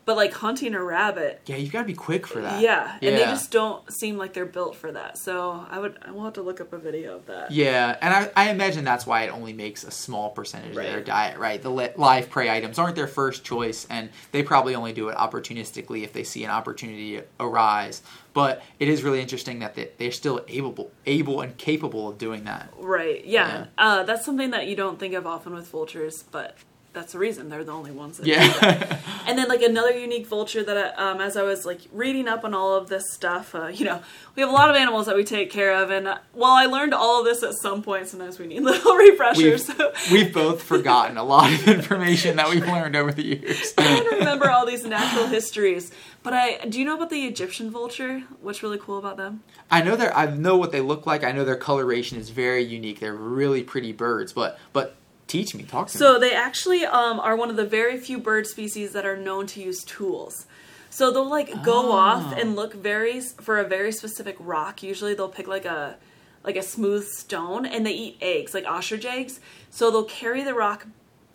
But, like, hunting a rabbit... Yeah, you've got to be quick for that. Yeah, yeah, and they just don't seem like they're built for that. So I would, I will have to look up a video of that. Yeah, and I, I imagine that's why it only makes a small percentage right. of their diet, right? The li- live prey items aren't their first choice, and they probably only do it opportunistically if they see an opportunity arise. But it is really interesting that they, they're still able, able and capable of doing that. Right, yeah. yeah. Uh, that's something that you don't think of often with vultures, but... That's the reason. They're the only ones that yeah. do that. And then, like, another unique vulture that, I, um, as I was, like, reading up on all of this stuff, uh, you know, we have a lot of animals that we take care of, and uh, while I learned all of this at some point, sometimes we need little refreshers. We've, so. we've both forgotten a lot of information that we've learned over the years. I don't remember all these natural histories. But I do you know about the Egyptian vulture? What's really cool about them? I know they're, I know what they look like. I know their coloration is very unique. They're really pretty birds, but but... Teach me, talk to so me. So they actually um, are one of the very few bird species that are known to use tools. So they'll like go oh. off and look very for a very specific rock. Usually they'll pick like a like a smooth stone, and they eat eggs, like ostrich eggs. So they'll carry the rock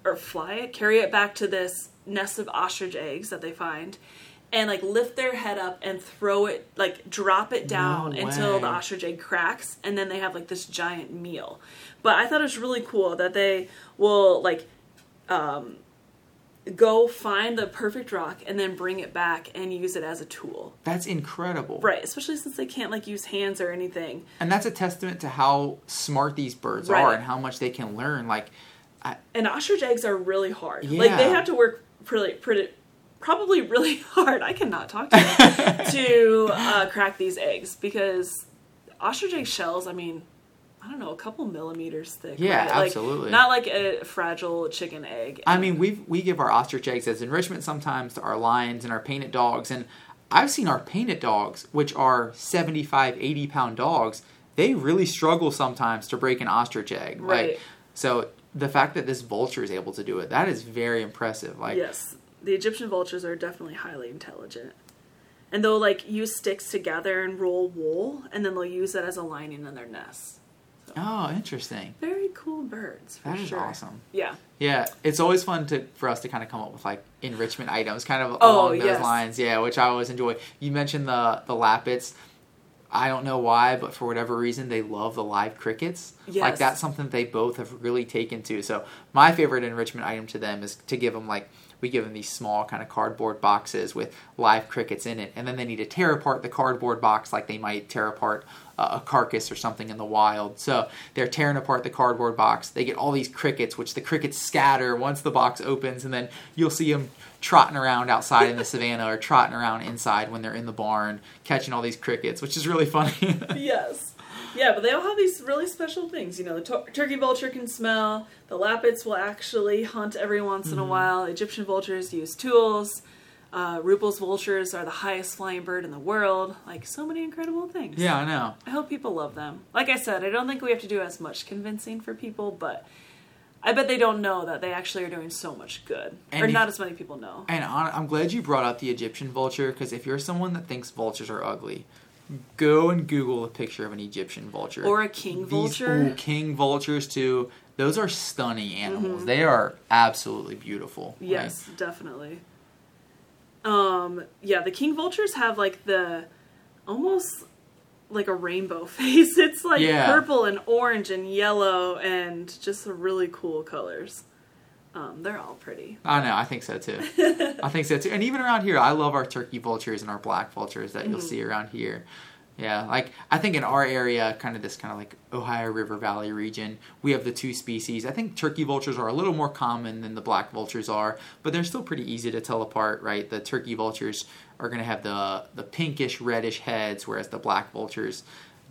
or fly it, carry it back to this nest of ostrich eggs that they find, and like lift their head up and throw it, like drop it down no until the ostrich egg cracks, and then they have like this giant meal. But I thought it was really cool that they will like um, go find the perfect rock and then bring it back and use it as a tool. That's incredible. Right, especially since they can't like use hands or anything. And that's a testament to how smart these birds right. are and how much they can learn. Like, I... And ostrich eggs are really hard. Yeah. Like they have to work pretty... pretty probably really hard, I cannot talk to them, to uh, crack these eggs, because ostrich egg shells, I mean, I don't know, a couple millimeters thick. Yeah, right? Absolutely. Like, not like a fragile chicken egg. I mean, we we give our ostrich eggs as enrichment sometimes to our lions and our painted dogs, and I've seen our painted dogs, which are seventy-five, eighty-pound dogs, they really struggle sometimes to break an ostrich egg. Right. Like, so the fact that this vulture is able to do it, that is very impressive. Like, yes. The Egyptian vultures are definitely highly intelligent. And they'll, like, use sticks to gather and roll wool, and then they'll use that as a lining in their nests. So. Oh, interesting. Very cool birds, for sure. That is awesome. Yeah. Yeah, it's always fun to for us to kind of come up with, like, enrichment items, kind of oh, along those yes. lines. Yeah, which I always enjoy. You mentioned the, the lappets. I don't know why, but for whatever reason, they love the live crickets. Yes. Like, that's something they both have really taken to. So my favorite enrichment item to them is to give them, like, we give them these small kind of cardboard boxes with live crickets in it. And then they need to tear apart the cardboard box like they might tear apart uh, a carcass or something in the wild. So they're tearing apart the cardboard box. They get all these crickets, which the crickets scatter once the box opens. And then you'll see them trotting around outside in the savannah or trotting around inside when they're in the barn, catching all these crickets, which is really funny. Yes. Yeah, but they all have these really special things. You know, the tur- turkey vulture can smell. The lappets will actually hunt every once mm-hmm. in a while. Egyptian vultures use tools. Uh, Rüppell's vultures are the highest flying bird in the world. Like, so many incredible things. Yeah, I know. I hope people love them. Like I said, I don't think we have to do as much convincing for people, but I bet they don't know that they actually are doing so much good. And or if, not as many people know. And on, I'm glad you brought up the Egyptian vulture, because if you're someone that thinks vultures are ugly... Go and Google a picture of an Egyptian vulture. Or a king vulture. These, ooh, king vultures, too. Those are stunning animals. Mm-hmm. They are absolutely beautiful. Yes, right? Definitely. Um, yeah, the king vultures have, like, the... Almost like a rainbow face. It's, like, yeah. purple and orange and yellow and just really cool colors. Um, they're all pretty. I know. I think so, too. I think so, too. And even around here, I love our turkey vultures and our black vultures that mm-hmm. you'll see around here. Yeah. Like, I think in our area, kind of this kind of like Ohio River Valley region, we have the two species. I think turkey vultures are a little more common than the black vultures are, but they're still pretty easy to tell apart, right? The turkey vultures are going to have the the pinkish, reddish heads, whereas the black vultures...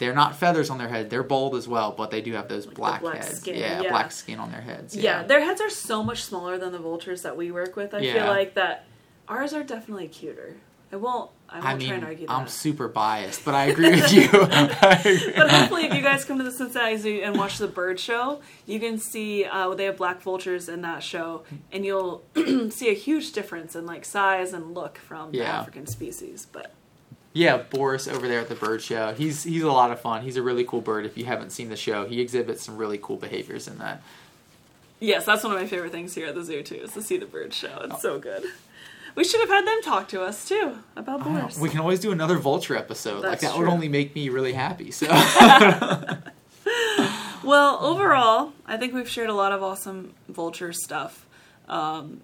They're not feathers on their head. They're bald as well, but they do have those like black, black heads. Skin. Yeah, yeah, black skin on their heads. Yeah. yeah, their heads are so much smaller than the vultures that we work with. I yeah. feel like that ours are definitely cuter. I won't. I won't I mean, try and argue that. I'm super biased, but I agree with you. agree. But hopefully, if you guys come to the Cincinnati Zoo and watch the bird show, you can see uh, they have black vultures in that show, and you'll see a huge difference in like size and look from yeah. the African species, but. Yeah, Boris over there at the bird show. He's he's a lot of fun. He's a really cool bird. If you haven't seen the show, he exhibits some really cool behaviors in that. Yes, that's one of my favorite things here at the zoo, too, is to see the bird show. It's oh. so good. We should have had them talk to us, too, about Boris. Oh, we can always do another vulture episode. That's like That true. Would only make me really happy. So. Well, overall, I think we've shared a lot of awesome vulture stuff. Um,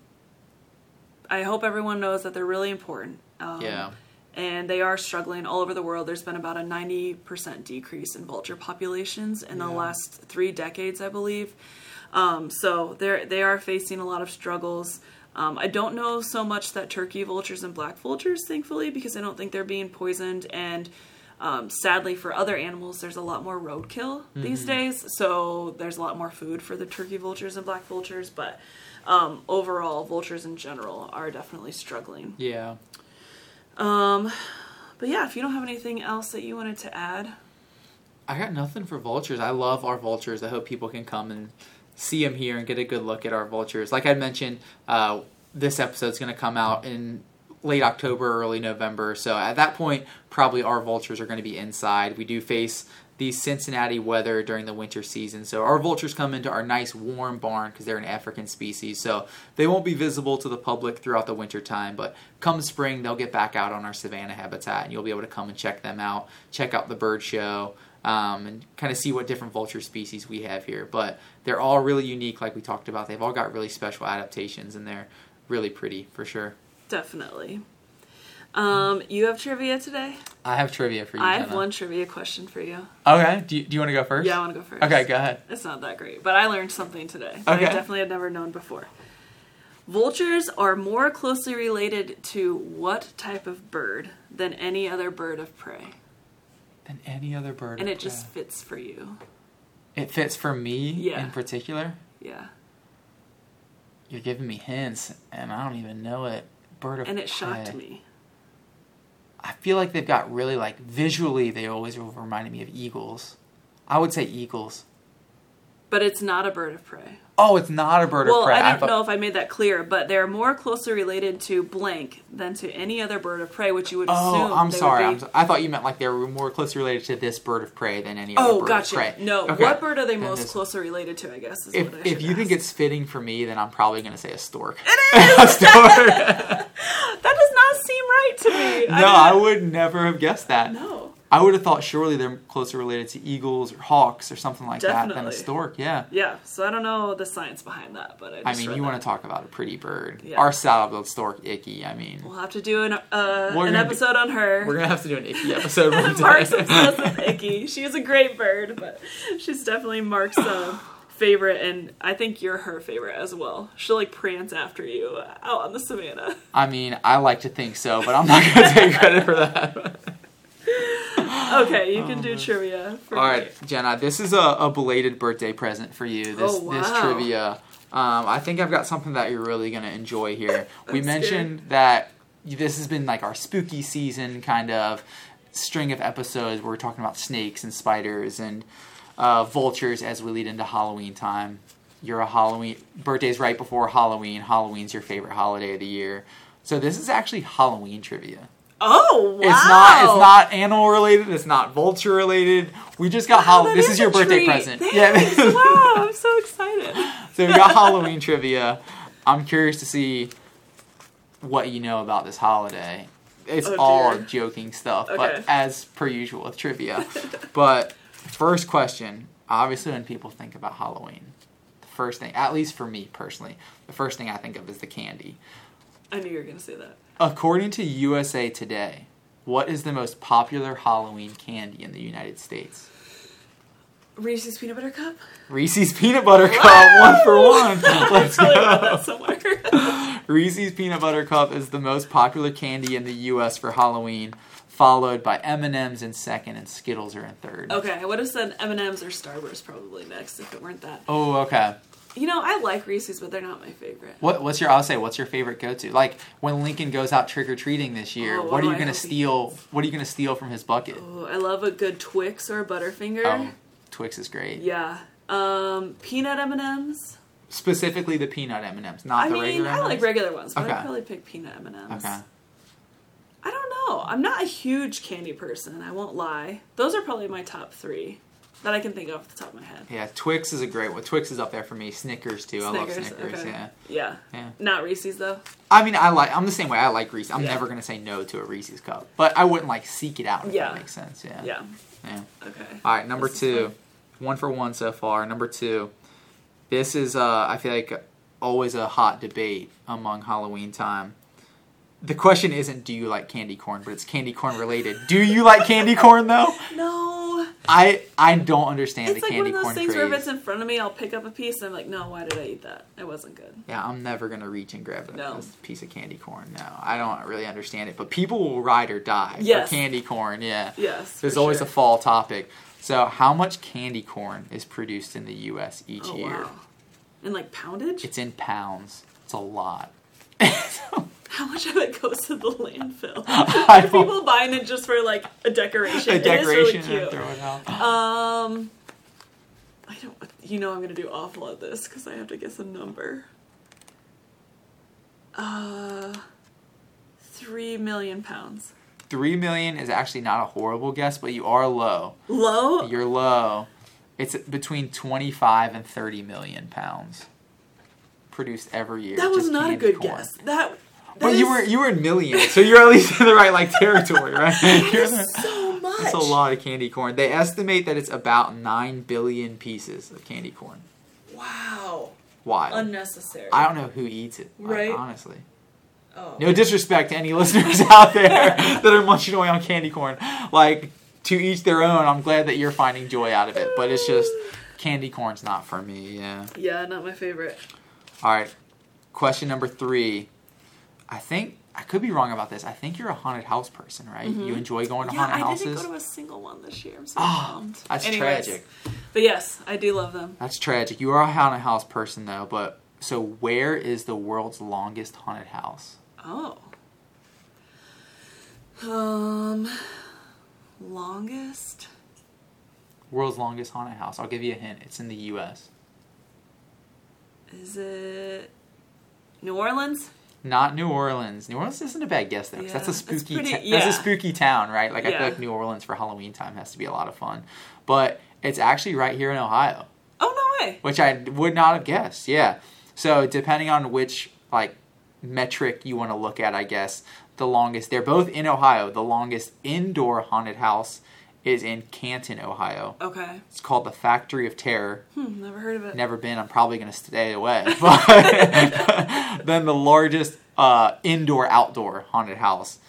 I hope everyone knows that they're really important. Um, yeah. And they are struggling all over the world. There's been about a ninety percent decrease in vulture populations in yeah. the last three decades, I believe. Um, so they're, they are facing a lot of struggles. Um, I don't know so much that turkey vultures and black vultures, thankfully, because I don't think they're being poisoned. And um, sadly for other animals, there's a lot more roadkill mm-hmm. these days. So there's a lot more food for the turkey vultures and black vultures. But um, overall, vultures in general are definitely struggling. Yeah. Um, but yeah, if you don't have anything else that you wanted to add. I got nothing for vultures. I love our vultures. I hope people can come and see them here and get a good look at our vultures. Like I mentioned, uh, this episode's going to come out in late October, early November. So at that point, probably our vultures are going to be inside. We do face the Cincinnati weather during the winter season. So our vultures come into our nice warm barn because they're an African species. So they won't be visible to the public throughout the winter time, but come spring, they'll get back out on our savanna habitat and you'll be able to come and check them out, check out the bird show, um, and kind of see what different vulture species we have here. But they're all really unique like we talked about. They've all got really special adaptations and they're really pretty for sure. Definitely. Um, you have trivia today? I have trivia for you, I have Jenna. One trivia question for you. Okay. Do you, do you want to go first? Yeah, I want to go first. Okay, go ahead. It's not that great, but I learned something today that okay. I definitely had never known before. Vultures are more closely related to what type of bird than any other bird of prey? Than any other bird and of prey. And it just fits for you. It fits for me yeah. in particular? Yeah. You're giving me hints, and I don't even know it. Bird of and prey. And it shocked me. I feel like they've got really, like, visually, they always reminded me of eagles. I would say eagles. But it's not a bird of prey. Oh, it's not a bird well, of prey. Well, I don't I thought... know if I made that clear, but they're more closely related to blank than to any other bird of prey, which you would oh, assume. Oh, I'm sorry. Be... I'm so... I thought you meant like they were more closely related to this bird of prey than any oh, other bird gotcha. Of prey. No, okay. What bird are they then most this... closely related to, I guess, is if, what I If you ask. Think it's fitting for me, then I'm probably going to say a stork. It is! A stork! That does not seem right to me. No, I, mean, I would never have guessed that. No. I would have thought surely they're closer related to eagles or hawks or something like Definitely. That than a stork, yeah. Yeah, so I don't know the science behind that, but I just I mean, you that. Want to talk about a pretty bird. Yeah. Our saddle-billed stork, Icky, I mean. We'll have to do an uh, an episode do, on her. We're going to have to do an Icky episode one day. Mark's obsessed with Icky. She is a great bird, but she's definitely Mark's uh, favorite, and I think you're her favorite as well. She'll, like, prance after you out on the savannah. I mean, I like to think so, but I'm not going to take credit for that. Okay, you can do um, trivia. For all right, me. Jenna, this is a, a belated birthday present for you, this, oh, wow. this trivia. Um, I think I've got something that you're really going to enjoy here. We mentioned good. That this has been like our spooky season kind of string of episodes where we're talking about snakes and spiders and uh, vultures as we lead into Halloween time. You're a Halloween, birthday's right before Halloween. Halloween's your favorite holiday of the year. So this is actually Halloween trivia. Oh, wow. It's not it's not animal related, it's not vulture related. We just got wow, Halloween. This is, is your birthday treat. Present. Thanks. Yeah. Wow, I'm so excited. So we got Halloween trivia. I'm curious to see what you know about this holiday. It's oh, all dear. Joking stuff, okay. but as per usual with trivia. But first question, obviously when people think about Halloween, the first thing, at least for me personally, the first thing I think of is the candy. I knew you were going to say that. According to U S A Today, what is the most popular Halloween candy in the United States? Reese's Peanut Butter Cup? Reese's Peanut Butter Whoa! Cup, one for one. Let's go. I probably read that somewhere. Reese's Peanut Butter Cup is the most popular candy in the U S for Halloween, followed by M and M's in second, and Skittles are in third. Okay, I would have said M and M's or Starburst probably next if it weren't that. Oh, okay. You know, I like Reese's, but they're not my favorite. What, what's your? I'll say, what's your favorite go-to? Like when Lincoln goes out trick or treating this year, oh, what, what are you going to steal? What are you going to steal from his bucket? Oh, I love a good Twix or a Butterfinger. Oh, Twix is great. Yeah, um, peanut M and M's. Specifically, the peanut M and M's, not I the mean, regular. I mean, I like regular ones, but okay. I'd probably pick peanut M and M's. Okay. I don't know. I'm not a huge candy person. I won't lie. Those are probably my top three that I can think of off the top of my head. Yeah, Twix is a great one. Twix is up there for me. Snickers, too. Snickers, I love Snickers, okay. yeah. yeah. Yeah. Not Reese's, though? I mean, I like, I'm the same way. I like Reese's. I'm yeah. never going to say no to a Reese's cup. But I wouldn't, like, seek it out, if yeah. that makes sense. Yeah. Yeah. yeah. Okay. All right, number this two. One for one so far. Number two. This is, uh, I feel like, always a hot debate among Halloween time. The question isn't, do you like candy corn? But it's candy corn related. Do you like candy corn, though? No. I, I don't understand it's the like candy corn craze. It's like one of those things craze. where if it's in front of me, I'll pick up a piece, and I'm like, no, why did I eat that? It wasn't good. Yeah, I'm never going to reach and grab a no. piece of candy corn. No, I don't really understand it. But people will ride or die yes. for candy corn, yeah. Yes, There's always sure. a fall topic. So how much candy corn is produced in the U S each oh, year? Wow. In, like, poundage? It's in pounds. It's a lot. so, How much of it goes to the landfill? Are people buying it just for, like, a decoration? A decoration. It is really cute. Throw it out. Um, I don't. You know, I'm gonna do awful at this because I have to guess a number. Uh, three million pounds. Three million is actually not a horrible guess, but you are low. Low? You're low. It's between twenty-five and thirty million pounds produced every year. That was not a good corn. guess. That. But is, you were you were in millions, so you're at least in the right like territory, right? That's so much. That's a lot of candy corn. They estimate that it's about nine billion pieces of candy corn. Wow. Why? Unnecessary. I don't know who eats it. Right. Like, honestly. Oh. No disrespect to any listeners out there that are munching away on candy corn. Like, to each their own. I'm glad that you're finding joy out of it, but it's just candy corn's not for me. Yeah. Yeah, not my favorite. All right. Question number three. I think, I could be wrong about this, I think you're a haunted house person, right? Mm-hmm. You enjoy going to yeah, haunted I houses? Yeah, I didn't go to a single one this year. I'm so bummed. Oh, that's Anyways. tragic. But yes, I do love them. That's tragic. You are a haunted house person, though, but so where is the world's longest haunted house? Oh. Um, longest? World's longest haunted house. I'll give you a hint. It's in the U S Is it New Orleans? Not New Orleans. New Orleans isn't a bad guess, though, because yeah, that's a spooky pretty, ta- yeah. that's a spooky town, right? Like, yeah. I feel like New Orleans for Halloween time has to be a lot of fun. But it's actually right here in Ohio. Oh, no way. Which I would not have guessed, yeah. So, depending on which, like, metric you want to look at, I guess, the longest... They're both in Ohio. The longest indoor haunted house is in Canton, Ohio. Okay. It's called the Factory of Terror. Hmm, never heard of it. Never been. I'm probably going to stay away. But then the largest uh, indoor-outdoor haunted house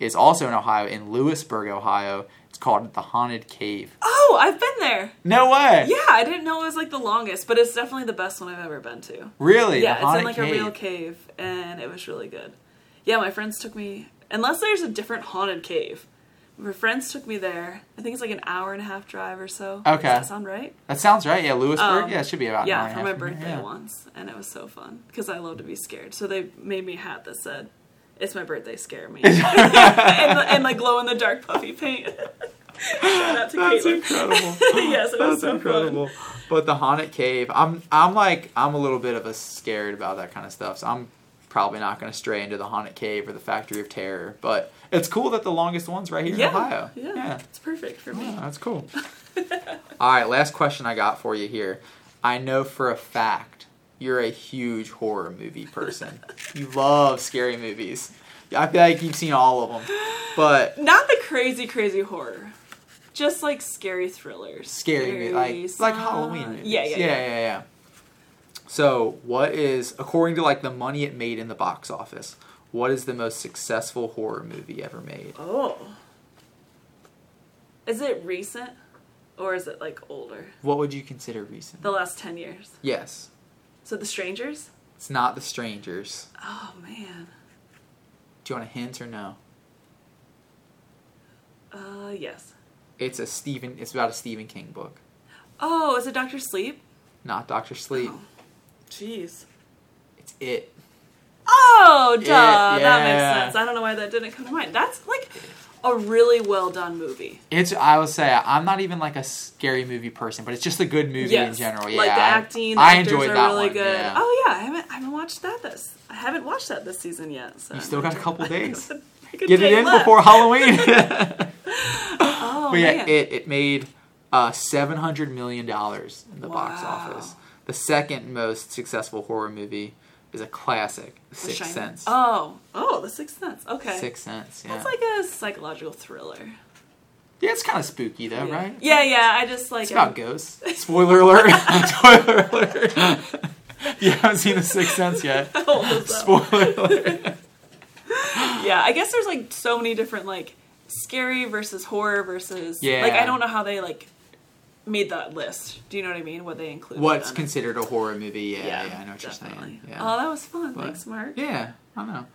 is also in Ohio, in Lewisburg, Ohio. It's called the Haunted Cave. Oh, I've been there. No way. Yeah, I didn't know it was like the longest, but it's definitely the best one I've ever been to. Really? Yeah, it's in like cave. a real cave, and it was really good. Yeah, my friends took me... Unless there's a different haunted cave... My friends took me there. I think it's like an hour and a half drive or so. Okay. Does that sound right? That sounds right. Yeah, Lewisburg. Um, yeah, it should be about an hour and a half. Yeah, for my birthday yeah. once. And it was so fun because I love to be scared. So they made me a hat that said, "It's my birthday, scare me." and, and like glow-in-the-dark puffy paint. Shout out to That's Caitlin. Incredible. yes, it That's was so incredible. Fun. But the Haunted Cave, I'm, I'm like, I'm a little bit of a scared about that kind of stuff. So I'm probably not going to stray into the Haunted Cave or the Factory of Terror, but it's cool that the longest one's right here yeah, in Ohio. Yeah, yeah, it's perfect for me. Yeah, that's cool. All right, last question I got for you here. I know for a fact you're a huge horror movie person. You love scary movies. I feel like you've seen all of them, but not the crazy, crazy horror. Just like scary thrillers, scary, scary movies, like, like Halloween movies. Yeah, yeah, yeah, yeah. yeah, yeah. So, what is, according to, like, the money it made in the box office, what is the most successful horror movie ever made? Oh. Is it recent? Or is it, like, older? What would you consider recent? The last ten years. Yes. So, The Strangers? It's not The Strangers. Oh, man. Do you want a hint or no? Uh, yes. It's a Stephen. It's about a Stephen King book. Oh, is it Doctor Sleep? Not Doctor Sleep. Oh. Jeez. It's It. Oh, duh. It, yeah. That makes sense. I don't know why that didn't come to mind. That's like a really well done movie. It's. I would say I'm not even like a scary movie person, but it's just a good movie yes. in general. Yeah, like the acting. The I enjoyed are that really one. Good. Yeah. Oh yeah, I haven't. I haven't watched that this. I haven't watched that this season yet. So you still got a couple days. Get it in left. Before Halloween. Oh, but yeah, man. it it made uh, seven hundred million dollars in the wow. box office. The second most successful horror movie is a classic, The Sixth Sense. Oh, oh, The Sixth Sense. Okay, Sixth Sense. Yeah, it's like a psychological thriller. Yeah, it's kind of spooky though, yeah. right? Yeah, yeah. I just like it's um... about ghosts. Spoiler alert! Spoiler alert! You haven't seen The Sixth Sense yet. Spoiler alert! Yeah, I guess there's like so many different like scary versus horror versus yeah. like I don't know how they like made that list. Do you know what I mean? What they include? What's considered it. A horror movie? Yeah, yeah, yeah I know what definitely. You're saying. Yeah. Oh, that was fun. But, thanks, Mark. Yeah, I don't know. A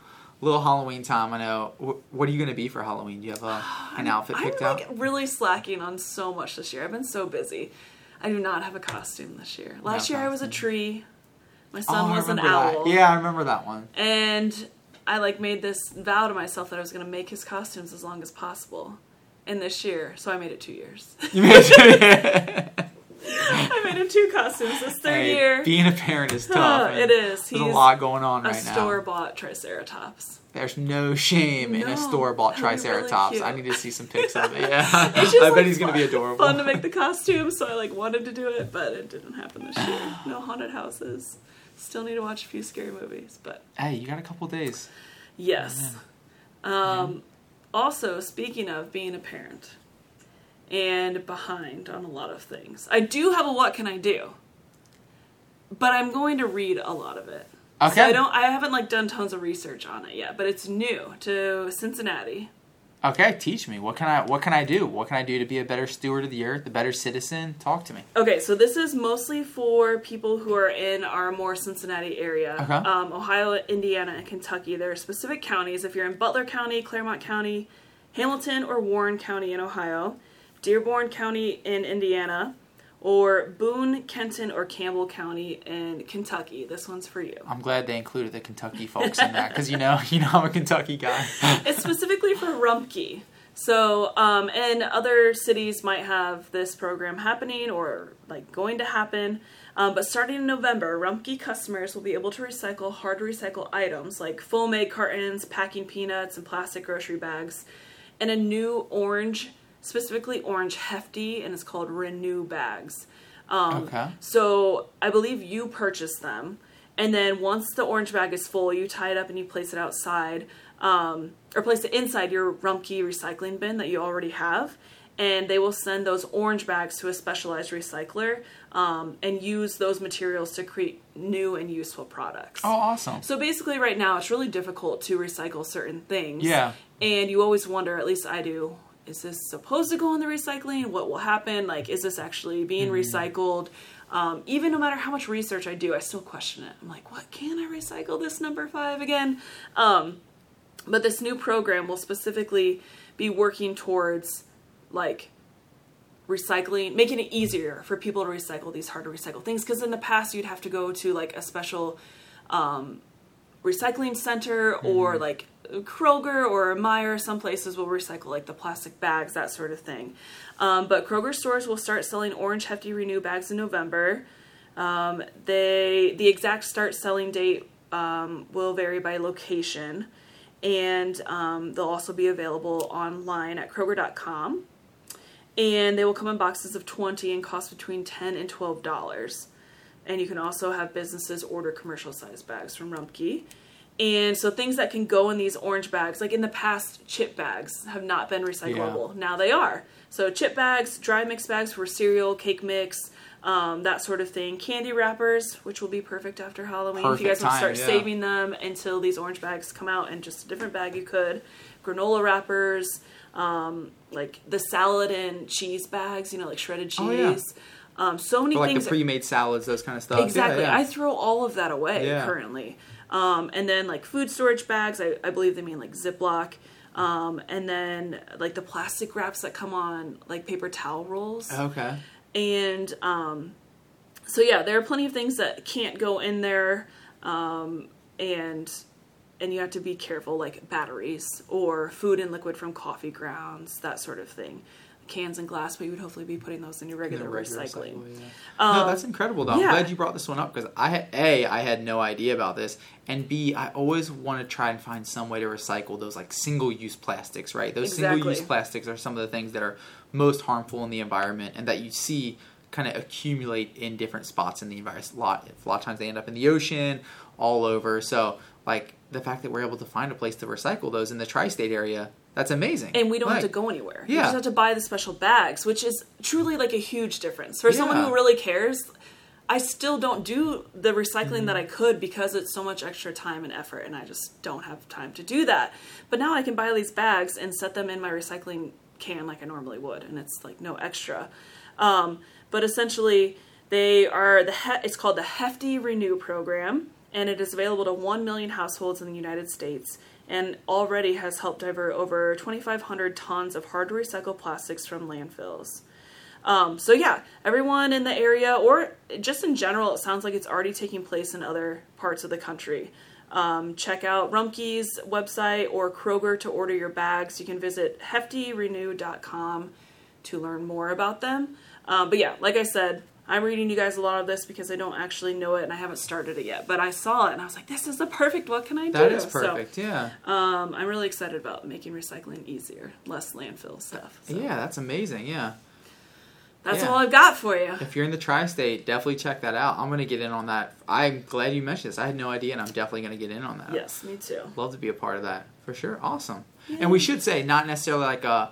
little Halloween time. I know. What are you gonna be for Halloween? Do you have a, an outfit picked I'm, out? I'm like really slacking on so much this year. I've been so busy. I do not have a costume this year. Last no year costume. I was a tree. My son oh, was an owl. That. Yeah, I remember that one. And I, like, made this vow to myself that I was going to make his costumes as long as possible. And this year, so I made it two years. You made it two years? I made him two costumes this third hey, year. Being a parent is tough. Uh, it is. There's He's a lot going on right now. A store-bought Triceratops. There's no shame no, in a store-bought Triceratops. Really I need to see some pics of it. Yeah, just, I like, bet he's going to be adorable. Fun to make the costume, so I, like, wanted to do it, but it didn't happen this year. No haunted houses. Still need to watch a few scary movies, but hey, you got a couple days. Yes. Oh, um, yeah. Also, speaking of being a parent and behind on a lot of things, I do have a what can I do, but I'm going to read a lot of it. Okay. So I don't. I haven't like done tons of research on it yet, but it's new to Cincinnati. Okay, teach me. What can I? What can I do? What can I do to be a better steward of the earth, a better citizen? Talk to me. Okay, so this is mostly for people who are in our more Cincinnati area, okay. um, Ohio, Indiana, and Kentucky. There are specific counties. If you're in Butler County, Clermont County, Hamilton, or Warren County in Ohio, Dearborn County in Indiana, or Boone, Kenton, or Campbell County in Kentucky. This one's for you. I'm glad they included the Kentucky folks in that, because you know, you know I'm a Kentucky guy. It's specifically for Rumpke. So, um, and other cities might have this program happening or, like, going to happen. Um, but starting in November, Rumpke customers will be able to recycle hard-to-recycle items like Full-Made cartons, packing peanuts, and plastic grocery bags, and a new orange specifically orange hefty, and it's called Renew bags. Um, okay. So I believe you purchase them, and then once the orange bag is full, you tie it up and you place it outside, um, or place it inside your Rumpke recycling bin that you already have, and they will send those orange bags to a specialized recycler um, and use those materials to create new and useful products. Oh, awesome. So basically right now it's really difficult to recycle certain things. Yeah. And you always wonder, at least I do, is this supposed to go in the recycling? What will happen? Like, is this actually being mm-hmm. recycled? Um, even no matter how much research I do, I still question it. I'm like, what can I recycle this number five again? Um, but this new program will specifically be working towards, like, recycling, making it easier for people to recycle these hard to recycle things. Because in the past, you'd have to go to, like, a special um, recycling center mm-hmm. or, like, Kroger or Meijer, some places will recycle like the plastic bags, that sort of thing. Um, but Kroger stores will start selling orange Hefty Renew bags in November. Um, they the exact start selling date um, will vary by location, and um, they'll also be available online at Kroger dot com. And they will come in boxes of twenty and cost between ten and twelve dollars. And you can also have businesses order commercial sized bags from Rumpke. And so things that can go in these orange bags, like in the past, chip bags have not been recyclable. Yeah. Now they are. So chip bags, dry mix bags for cereal, cake mix, um, that sort of thing. Candy wrappers, which will be perfect after Halloween. Perfect if you guys time, want to start yeah. saving them until these orange bags come out in just a different bag you could. Granola wrappers, um, like the salad and cheese bags, you know, like shredded cheese. Oh, yeah. um, so many or like things. Like the pre-made are... salads, those kind of stuff. Exactly. Yeah, yeah. I throw all of that away yeah. currently. Um, and then, like, food storage bags, I, I believe they mean, like, Ziploc, Um, and then like the plastic wraps that come on like paper towel rolls. Okay. And um, so yeah, there are plenty of things that can't go in there. Um, and and you have to be careful, like batteries or food and liquid from coffee grounds, that sort of thing. Cans and glass, but you would hopefully be putting those in your regular, regular recycling. Recycle, yeah. um, no, that's incredible, though. Yeah. I'm glad you brought this one up because I, A, I had no idea about this, and B, I always want to try and find some way to recycle those like single-use plastics, right? Those exactly. single-use plastics are some of the things that are most harmful in the environment and that you see kind of accumulate in different spots in the environment. A lot, a lot of times they end up in the ocean, all over. So, like, the fact that we're able to find a place to recycle those in the tri-state area, that's amazing. And we don't like, have to go anywhere. Yeah. You just have to buy the special bags, which is truly like a huge difference. For yeah. someone who really cares, I still don't do the recycling mm-hmm. that I could because it's so much extra time and effort, and I just don't have time to do that. But now I can buy these bags and set them in my recycling can like I normally would, and it's like no extra. Um, but essentially, they are the he- it's called the Hefty Renew program, and it is available to one million households in the United States. And already has helped divert over twenty-five hundred tons of hard-to-recycle plastics from landfills. Um, so yeah, everyone in the area, or just in general, it sounds like it's already taking place in other parts of the country. Um, check out Rumpke's website or Kroger to order your bags. You can visit hefty renew dot com to learn more about them. Uh, but yeah, like I said, I'm reading you guys a lot of this because I don't actually know it and I haven't started it yet. But I saw it and I was like, this is the perfect, what can I do? That is perfect, so, yeah. Um, I'm really excited about making recycling easier, less landfill stuff. So. Yeah, that's amazing, yeah. That's yeah. all I've got for you. If you're in the tri-state, definitely check that out. I'm going to get in on that. I'm glad you mentioned this. I had no idea and I'm definitely going to get in on that. Yes, me too. Love to be a part of that, for sure. Awesome. Yay. And we should say, not necessarily like a...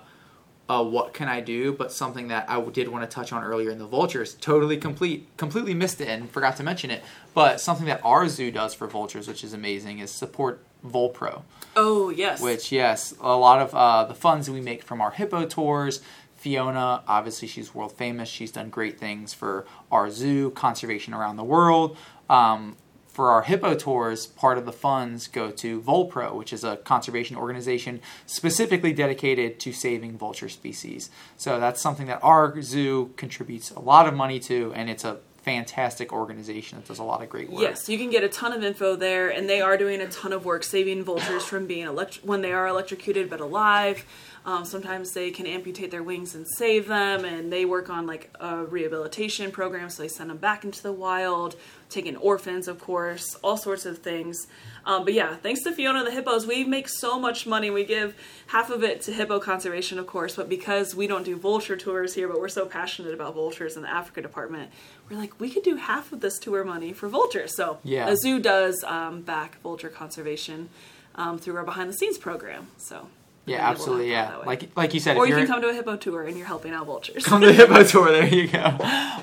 Uh, what can I do? But something that I did want to touch on earlier in the vultures, totally complete, completely missed it and forgot to mention it. But something that our zoo does for vultures, which is amazing, is support VulPro. Oh, yes. Which, yes, a lot of uh, the funds we make from our hippo tours. Fiona, obviously she's world famous. She's done great things for our zoo, conservation around the world. Um, For our hippo tours, part of the funds go to VulPro, which is a conservation organization specifically dedicated to saving vulture species. So that's something that our zoo contributes a lot of money to, and it's a fantastic organization that does a lot of great work. Yes, you can get a ton of info there, and they are doing a ton of work saving vultures from being elect- when they are electrocuted but alive. Um, sometimes they can amputate their wings and save them, and they work on like a rehabilitation program, so they send them back into the wild, taking orphans, of course, all sorts of things. Um, but yeah, thanks to Fiona the hippos, we make so much money. We give half of it to hippo conservation, of course, but because we don't do vulture tours here, but we're so passionate about vultures in the Africa department, we're like, we could do half of this tour money for vultures. So yeah. the zoo does um, back vulture conservation um, through our behind-the-scenes program, so... Yeah, absolutely, yeah. Like like you said. Or if you can come to a hippo tour and you're helping out vultures. Come to a hippo tour, there you go.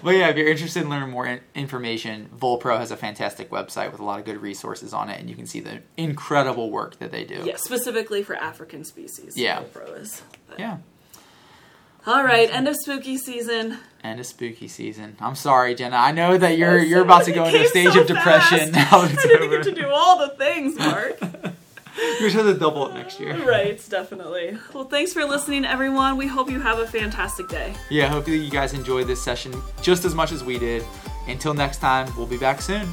But yeah, if you're interested in learning more in- information, VulPro has a fantastic website with a lot of good resources on it, and you can see the incredible work that they do. Yeah, specifically for African species. Yeah. VulPro is. But. Yeah. All right, end of spooky season. End of spooky season. I'm sorry, Jenna. I know that you're, you're about to go into a stage so of depression. Now that it's I didn't over. Get to do all the things, Mark. You're sure to double it next year. Right, definitely. Well, thanks for listening, everyone. We hope you have a fantastic day. Yeah, hopefully you guys enjoyed this session just as much as we did. Until next time, we'll be back soon.